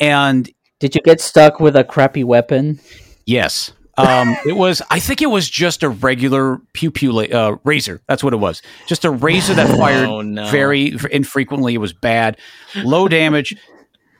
and did you get stuck with a crappy weapon? Yes, um, it was. I think it was just a regular pew pew uh, razor. That's what it was. Just a razor that fired oh, no. very infrequently. It was bad, low damage.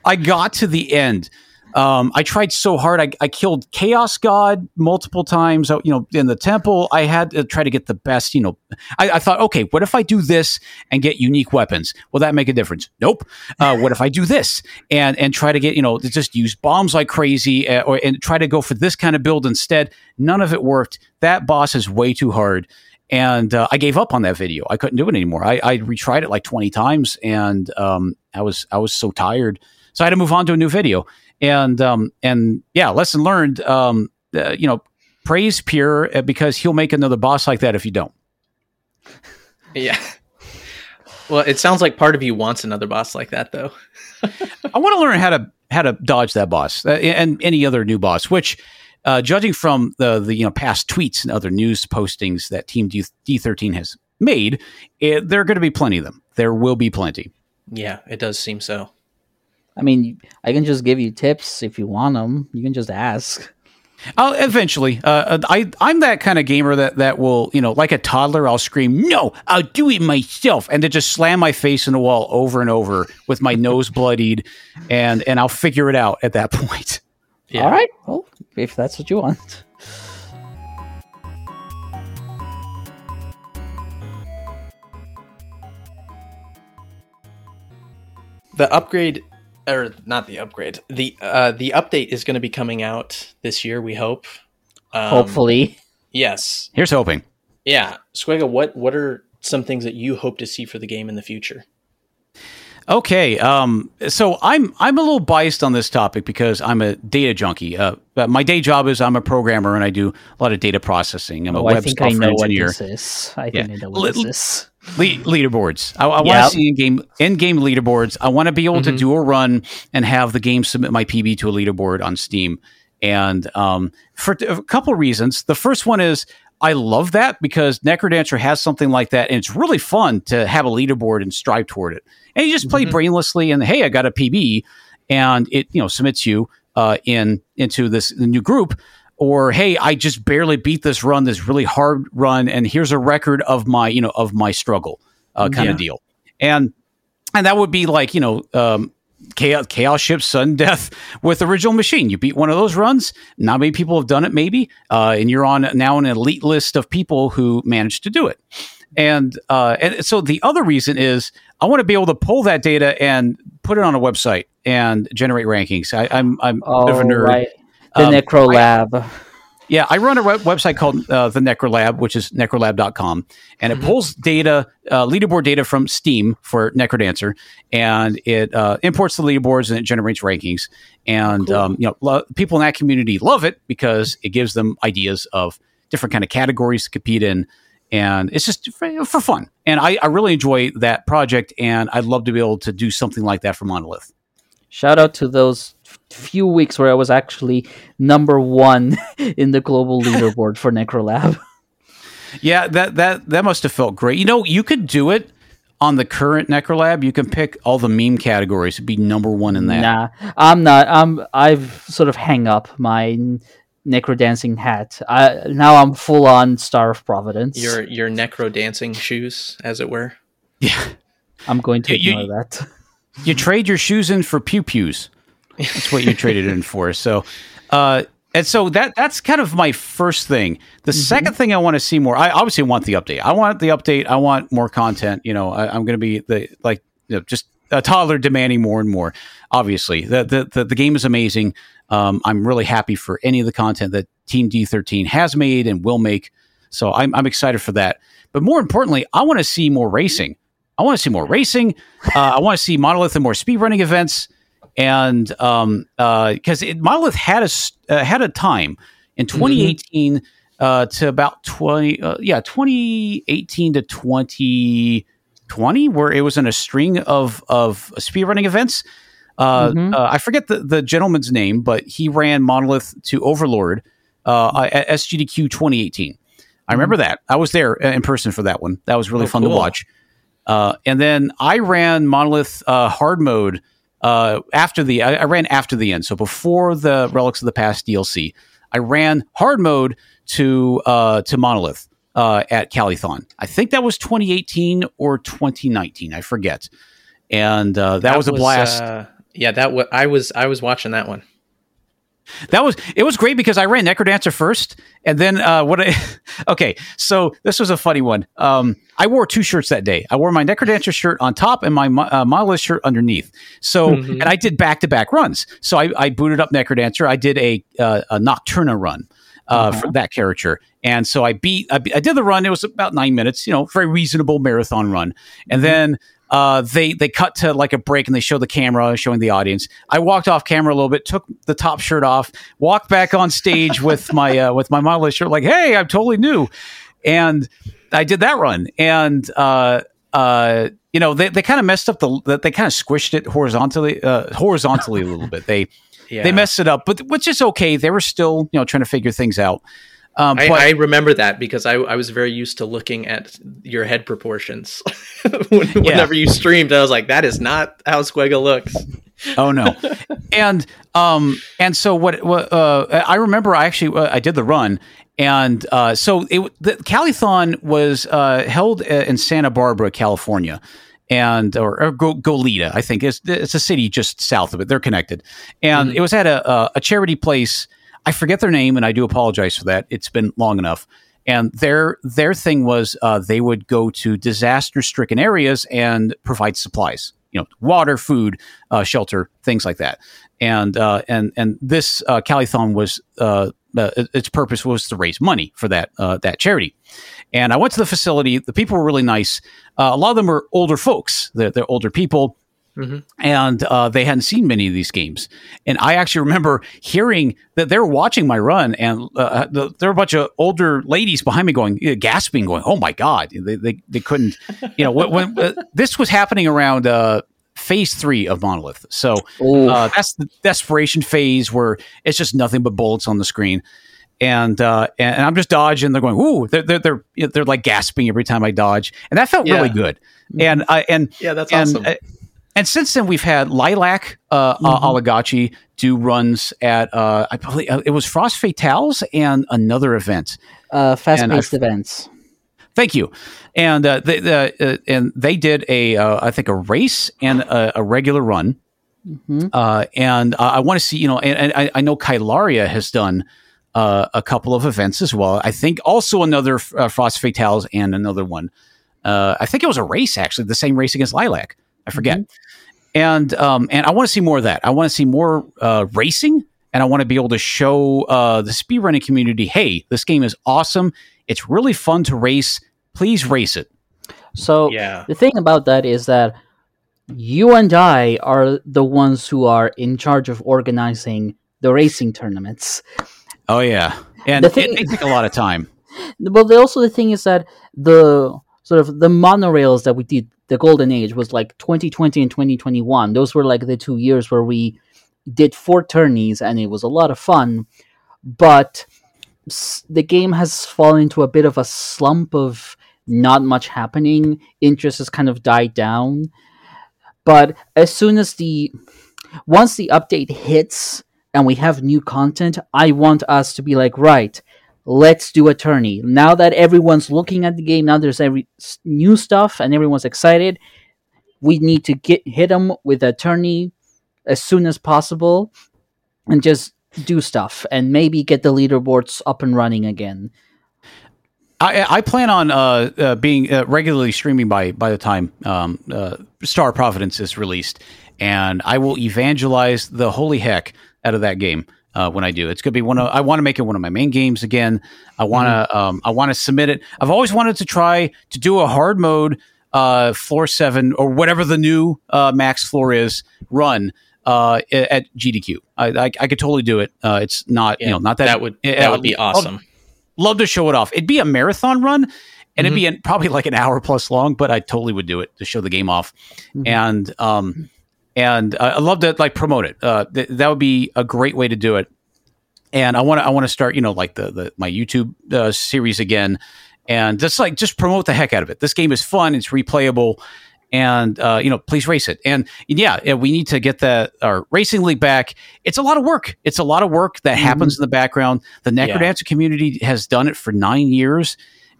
I got to the end. Um, I tried so hard. I, I killed Chaos God multiple times. You know, in the temple, I had to try to get the best. You know, I, I thought, okay, what if I do this and get unique weapons? Will that make a difference? Nope. Uh, what if I do this and and try to get you know just use bombs like crazy, uh, or and try to go for this kind of build instead? None of it worked. That boss is way too hard, and uh, I gave up on that video. I couldn't do it anymore. I, I retried it like twenty times, and um, I was I was so tired. So I had to move on to a new video. And, um, and yeah, lesson learned, um, uh, you know, praise Pierre because he'll make another boss like that if you don't. Yeah. Well, it sounds like part of you wants another boss like that, though. I want to learn how to how to dodge that boss uh, and any other new boss, which uh, judging from the, the you know past tweets and other news postings that Team D- D13 has made, it, there are going to be plenty of them. There will be plenty. Yeah, it does seem so. I mean, I can just give you tips if you want them. You can just ask. I'll eventually. Uh, I I'm that kind of gamer that, that will, you know, like a toddler, I'll scream, "No, I'll do it myself," and then just slam my face in the wall over and over with my nose bloodied, and and I'll figure it out at that point. Yeah. All right. Well, if that's what you want. The upgrade. Or not the upgrade. The uh, the update is going to be coming out this year, we hope. Um, Hopefully. Yes. Here's hoping. Yeah. Squigga, what, what are some things that you hope to see for the game in the future? Okay. Um, so I'm I'm a little biased on this topic because I'm a data junkie. Uh, but my day job is I'm a programmer and I do a lot of data processing. I'm oh, a web software engineer. I think I know what this is. I think yeah. I know what Let, this is. Le- leaderboards. I, I yep. want to see in game in game leaderboards. I want to be able mm-hmm. to do a run and have the game submit my P B to a leaderboard on Steam, and um, for t- a couple of reasons. The first one is I love that because Necrodancer has something like that, and it's really fun to have a leaderboard and strive toward it. And you just play mm-hmm. brainlessly, and hey, I got a P B, and it you know submits you uh, in into this new group. Or, hey, I just barely beat this run, this really hard run, and here's a record of my, you know, of my struggle uh, kind yeah. of deal. And and that would be like, you know, um, Chaos, Chaos Ship, Sudden Death with Original Machine. You beat one of those runs. Not many people have done it, maybe. Uh, and you're on now an elite list of people who managed to do it. And uh, and so the other reason is I want to be able to pull that data and put it on a website and generate rankings. I, I'm, I'm oh, a bit of a nerd. Right. The um, NecroLab. I, yeah, I run a web- website called uh, The NecroLab, which is necrolab dot com, and it mm-hmm. pulls data, uh, leaderboard data from Steam for Necrodancer, and it uh, imports the leaderboards and it generates rankings. And cool. um, you know, lo- people in that community love it because it gives them ideas of different kind of categories to compete in. And it's just for, for fun. And I, I really enjoy that project, and I'd love to be able to do something like that for Monolith. Shout out to those f- few weeks where I was actually number one in the global leaderboard for NecroLab. Yeah, that, that, that must have felt great. You know, you could do it on the current NecroLab. You can pick all the meme categories. It'd be number one in that. Nah, I'm not. I'm, I've sort of hang up my necrodancing hat. I, now I'm full on Star of Providence. Your your necrodancing shoes, as it were. Yeah. I'm going to you, ignore you, that. You trade your shoes in for pew-pews. That's what you traded in for. So, uh, and so that that's kind of my first thing. The mm-hmm. second thing I want to see more, I obviously want the update. I want the update. I want more content. You know, I, I'm going to be the like you know, just a toddler demanding more and more. Obviously, the the the, the game is amazing. Um, I'm really happy for any of the content that Team D thirteen has made and will make. So I'm I'm excited for that. But more importantly, I want to see more racing. I want to see more racing. Uh, I want to see Monolith and more speedrunning events. And um, uh, because Monolith had a uh, had a time in twenty eighteen mm-hmm. uh, to about twenty, uh, yeah, twenty eighteen to twenty twenty, where it was in a string of of speedrunning events. Uh, mm-hmm. uh, I forget the, the gentleman's name, but he ran Monolith to Overlord uh, at S G D Q twenty eighteen. I remember mm-hmm. that. I was there in person for that one. That was really oh, fun cool. to watch. Uh, and then I ran Monolith uh, hard mode. Uh, after the, I, I ran after the end. So before the Relics of the Past D L C, I ran hard mode to uh, to Monolith uh, at Calithon. I think that was twenty eighteen or twenty nineteen. I forget. And uh, that, that was a was, blast. Uh, yeah, that w- I was I was watching that one. That was it was great because I ran Necrodancer first, and then uh, what? I, okay, so this was a funny one. Um, I wore two shirts that day. I wore my Necrodancer shirt on top and my uh, Monolith shirt underneath. So, mm-hmm. and I did back to back runs. So I, I booted up Necrodancer. I did a uh, a Nocturna run uh, mm-hmm. for that character, and so I beat. I, I did the run. It was about nine minutes. You know, very reasonable marathon run, and mm-hmm. then. Uh, they they cut to like a break and they show the camera showing the audience. I walked off camera a little bit, took the top shirt off, walked back on stage with my uh, with my Monolith shirt, like, hey, I'm totally new, and I did that run. And uh, uh, you know, they, they kind of messed up the they kind of squished it horizontally uh, horizontally a little bit. They yeah. they messed it up, but which is okay. They were still you know trying to figure things out. Um, I, but, I remember that because I, I was very used to looking at your head proportions when, yeah. whenever you streamed. I was like, that is not how Squigga looks. Oh no! and um and so what? Uh, I remember I actually uh, I did the run, and uh, so it the Calithon was uh, held in Santa Barbara, California, and or, or Goleta, I think it's it's a city just south of it. They're connected, and mm-hmm. it was at a a charity place. I forget their name, and I do apologize for that. It's been long enough. And their their thing was uh, they would go to disaster-stricken areas and provide supplies, you know, water, food, uh, shelter, things like that. And uh, and and this uh, Calithon was uh, uh, its purpose was to raise money for that uh, that charity. And I went to the facility. The people were really nice. Uh, a lot of them were older folks. They're, they're older people. Mm-hmm. And uh, they hadn't seen many of these games. And I actually remember hearing that they were watching my run, and uh, the, there were a bunch of older ladies behind me going, uh, gasping, going, oh my God, they they, they couldn't, you know, when, when uh, this was happening around uh, phase three of Monolith. So uh, that's the desperation phase where it's just nothing but bullets on the screen. And, uh, and and I'm just dodging. They're going, ooh, they're they're they're, they're like gasping every time I dodge, and that felt yeah. really good. And I and yeah, that's and, awesome. I, And since then, we've had Lilac, uh, mm-hmm. uh, Alagachi do runs at, uh, I believe uh, it was Frost Fatales and another event. Uh, Fast-paced events. Thank you. And uh, they, uh, and they did, a uh, I think, a race and a, a regular run. Mm-hmm. Uh, and uh, I want to see, you know, and, and I, I know Kylaria has done uh, a couple of events as well. I think also another uh, Frost Fatales and another one. Uh, I think it was a race, actually, the same race against Lilac. I forget. Mm-hmm. And um, and I want to see more of that. I want to see more uh, racing, and I want to be able to show uh, the speedrunning community, hey, this game is awesome. It's really fun to race. Please race it. So yeah. the thing about that is that you and I are the ones who are in charge of organizing the racing tournaments. Oh, yeah. And the thing- it, it takes a lot of time. But the, also the thing is that the sort of the monorails that we did, the golden age, was like twenty twenty and twenty twenty-one. Those were like the two years where we did four tourneys, and it was a lot of fun. But the game has fallen into a bit of a slump of not much happening. Interest has kind of died down. But as soon as the... Once the update hits and we have new content, I want us to be like, right, let's do a tourney. Now that everyone's looking at the game, now there's every new stuff and everyone's excited, we need to get hit them with a tourney as soon as possible and just do stuff and maybe get the leaderboards up and running again. I, I plan on uh, uh, being uh, regularly streaming by by the time um, uh, Star of Providence is released, and I will evangelize the holy heck out of that game uh, when I do. It's gonna be one of I want to make it one of my main games again. I want to mm-hmm. um, I want to submit it. I've always wanted to try to do a hard mode uh, floor seven or whatever the new uh, max floor is run uh, at G D Q. I, I I could totally do it. Uh, it's not yeah, you know not that that would that uh, would be awesome. I'll, Love to show it off. It'd be a marathon run, and mm-hmm. it'd be an, probably like an hour plus long, but I totally would do it to show the game off. Mm-hmm. And um, and uh, I love to like promote it. Uh, th- that would be a great way to do it. And I want to I want to start, you know, like the, the my YouTube uh, series again, and just like just promote the heck out of it. This game is fun. It's replayable, and uh, you know, please race it. And yeah, we need to get that our racing league back. It's a lot of work. It's a lot of work that mm-hmm. happens in the background. The Necrodancer yeah. community has done it for nine years,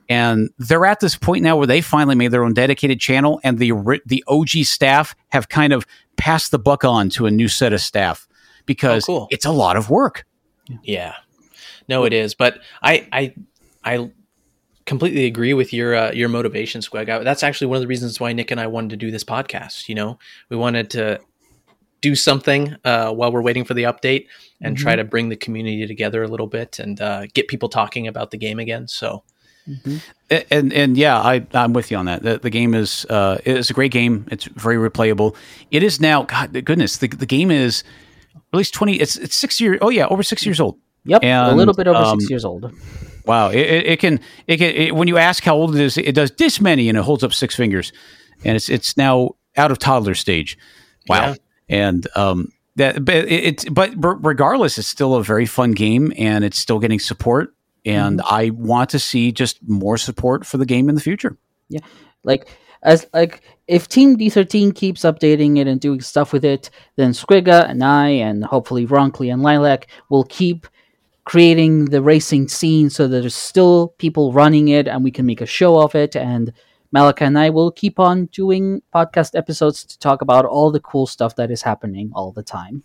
and they're at this point now where they finally made their own dedicated channel, and the the O G staff have kind of passed the buck on to a new set of staff because oh, cool. it's a lot of work. Yeah, no, it is. But I, I, I. completely agree with your uh, your motivation, Squig. I, that's actually one of the reasons why Nick and I wanted to do this podcast. You know, we wanted to do something uh, while we're waiting for the update and mm-hmm. try to bring the community together a little bit and uh, get people talking about the game again. So, mm-hmm. and, and and yeah, I I'm with you on that. The, the game is uh, it's a great game. It's very replayable. It is now, God goodness, the the game is at least twenty. It's it's six years. Oh yeah, over six years old. Yep, and, a little bit over um, six years old. Wow, it, it can it can it, when you ask how old it is, it does this many and it holds up six fingers, and it's it's now out of toddler stage. Wow, yeah. and um, that but it's it, but regardless, it's still a very fun game, and it's still getting support. And mm-hmm. I want to see just more support for the game in the future. Yeah, like as like if Team D thirteen keeps updating it and doing stuff with it, then Squigga and I and hopefully Ronkley and Lilac will keep creating the racing scene so that there's still people running it and we can make a show of it. And Malachi and I will keep on doing podcast episodes to talk about all the cool stuff that is happening all the time.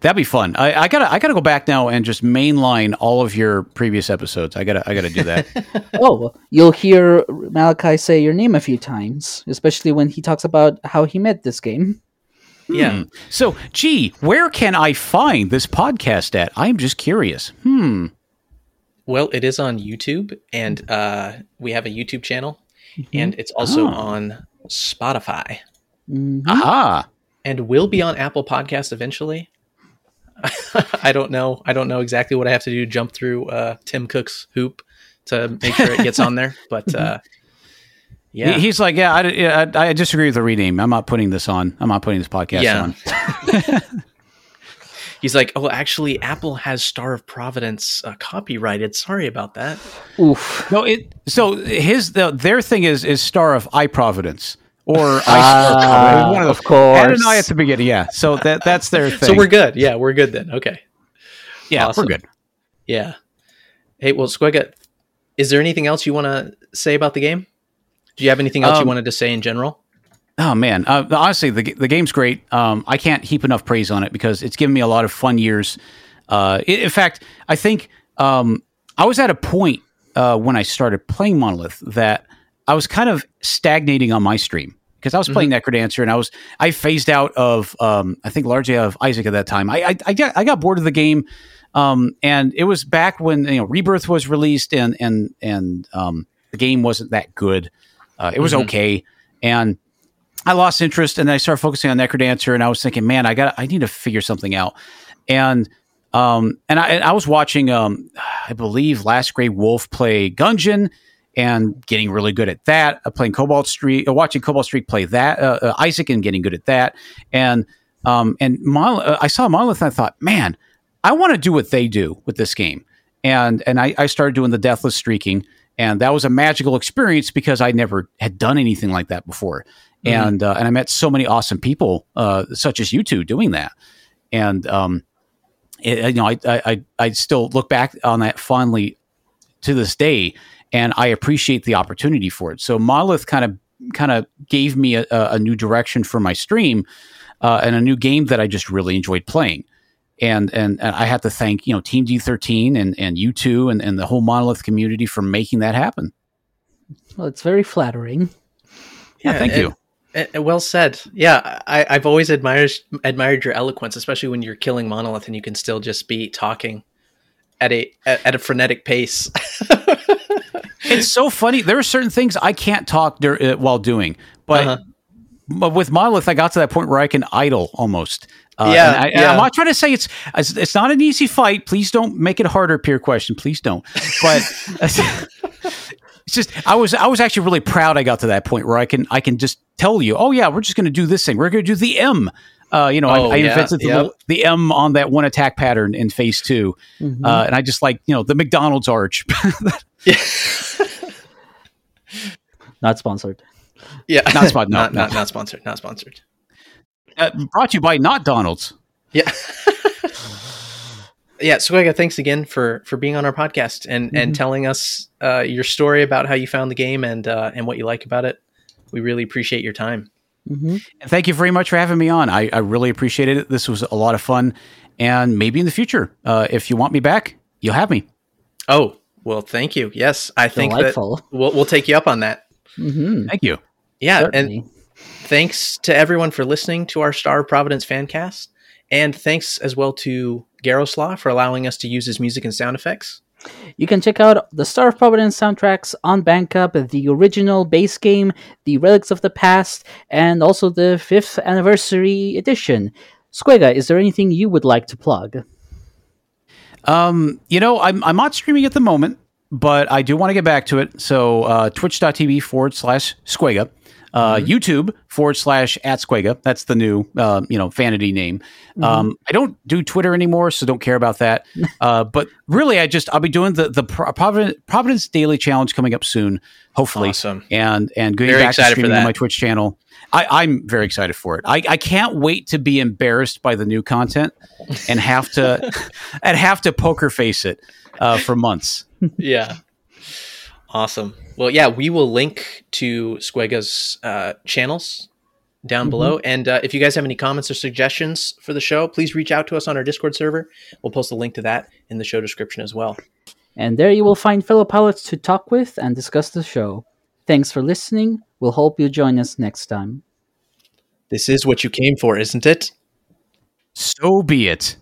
That'd be fun. I, I gotta, I gotta go back now and just mainline all of your previous episodes. I gotta, I gotta do that. Oh, you'll hear Malachi say your name a few times, especially when he talks about how he met this game. Yeah. Hmm. So, gee, where can I find this podcast at? I'm just curious. Hmm. Well, it is on YouTube, and uh, we have a YouTube channel, mm-hmm. and it's also ah. on Spotify. Mm-hmm. Ah. And will be on Apple Podcasts eventually. I don't know. I don't know exactly what I have to do to jump through uh, Tim Cook's hoop to make sure it gets on there, but... Uh, Yeah. He's like, yeah, I, I, I disagree with the rename. I'm not putting this on. I'm not putting this podcast yeah. on. He's like, oh, actually, Apple has Star of Providence uh, copyrighted. Sorry about that. Oof. No, it. So his the, their thing is is Star of I Providence or I. Uh, one of, of course. Ed and I at the beginning. Yeah. So that that's their thing. So we're good. Yeah, we're good then. Okay. Yeah, awesome. We're good. Yeah. Hey, well, Squigga, is there anything else you want to say about the game? Do you have anything else um, you wanted to say in general? Oh, man. Uh, honestly, the the game's great. Um, I can't heap enough praise on it because it's given me a lot of fun years. Uh, it, in fact, I think um, I was at a point uh, when I started playing Monolith that I was kind of stagnating on my stream because I was playing mm-hmm. Necrodancer, and I was I phased out of, um, I think, largely out of Isaac at that time. I I, I, got, I got bored of the game, um, and it was back when you know Rebirth was released, and, and, and um, the game wasn't that good. Uh, it was mm-hmm. okay, and I lost interest, and then I started focusing on Necrodancer, and I was thinking, man, I got, I need to figure something out, and Um, and I, I was watching, um, I believe, Last Grey Wolf play Gungeon and getting really good at that. Uh, playing Cobalt Streak, uh, watching Cobalt Streak play that uh, uh, Isaac and getting good at that. And um, and Mon- uh, I saw Monolith and I thought, man, I want to do what they do with this game. And and I, I started doing the Deathless Streaking, and that was a magical experience because I never had done anything like that before. Mm-hmm. And uh, and I met so many awesome people, uh, such as you two, doing that. And um, it, you know, I, I I still look back on that fondly to this day, and I appreciate the opportunity for it. So Monolith kind of kind of gave me a, a new direction for my stream, uh, and a new game that I just really enjoyed playing. And, and and I have to thank, you know, Team D thirteen and, and you two and, and the whole Monolith community for making that happen. Well, it's very flattering. Yeah, yeah thank it, you. It, it, well said. Yeah, I, I've always admired admired your eloquence, especially when you're killing Monolith and you can still just be talking at a at, at a frenetic pace. It's so funny. There are certain things I can't talk dur- uh, while doing, but. Uh-huh. But with Monolith, I got to that point where I can idle almost. Uh, yeah, and I, yeah. And I'm not trying to say it's, it's it's not an easy fight. Please don't make it harder, peer question. Please don't. But it's just I was I was actually really proud. I got to that point where I can I can just tell you, oh yeah, we're just going to do this thing. We're going to do the M. Uh, you know, oh, I, I yeah, invented the, yeah. little, the M on that one attack pattern in phase two, mm-hmm. uh, and I just like you know the McDonald's arch. Not sponsored. Yeah, not sponsored. No, not, no. Not, not sponsored. Not sponsored. Uh, brought to you by Not Donald's. Yeah, yeah. Squigga, thanks again for for being on our podcast and mm-hmm. and telling us uh, your story about how you found the game and uh, and what you like about it. We really appreciate your time. Mm-hmm. And thank you very much for having me on. I, I really appreciated it. This was a lot of fun. And maybe in the future, uh, if you want me back, you'll have me. Oh well, thank you. Yes, I think Delightful. that we'll we'll take you up on that. Mm-hmm. Thank you. Yeah, Certainly. And thanks to everyone for listening to our Star of Providence fancast, and thanks as well to Garosla for allowing us to use his music and sound effects. You can check out the Star of Providence soundtracks on Bandcamp, the original base game, the Relics of the Past, and also the fifth anniversary edition. Squigga, is there anything you would like to plug? Um, you know, I'm I'm not streaming at the moment. But I do want to get back to it. So uh, twitch.tv forward slash Squigga, uh, mm-hmm. YouTube forward slash at Squigga. That's the new, uh, you know, vanity name. Mm-hmm. Um, I don't do Twitter anymore, so don't care about that. uh, but really, I just I'll be doing the the Providence, Providence Daily Challenge coming up soon, hopefully. Awesome. And and going very back to streaming on my Twitch channel. I, I'm very excited for it. I, I can't wait to be embarrassed by the new content and have to and have to poker face it uh, for months. Yeah. Awesome. Well, yeah, we will link to Squigga's uh, channels down mm-hmm. below. And uh, if you guys have any comments or suggestions for the show, please reach out to us on our Discord server. We'll post a link to that in the show description as well. And there you will find fellow pilots to talk with and discuss the show. Thanks for listening. We'll hope you join us next time. This is what you came for, isn't it? So be it.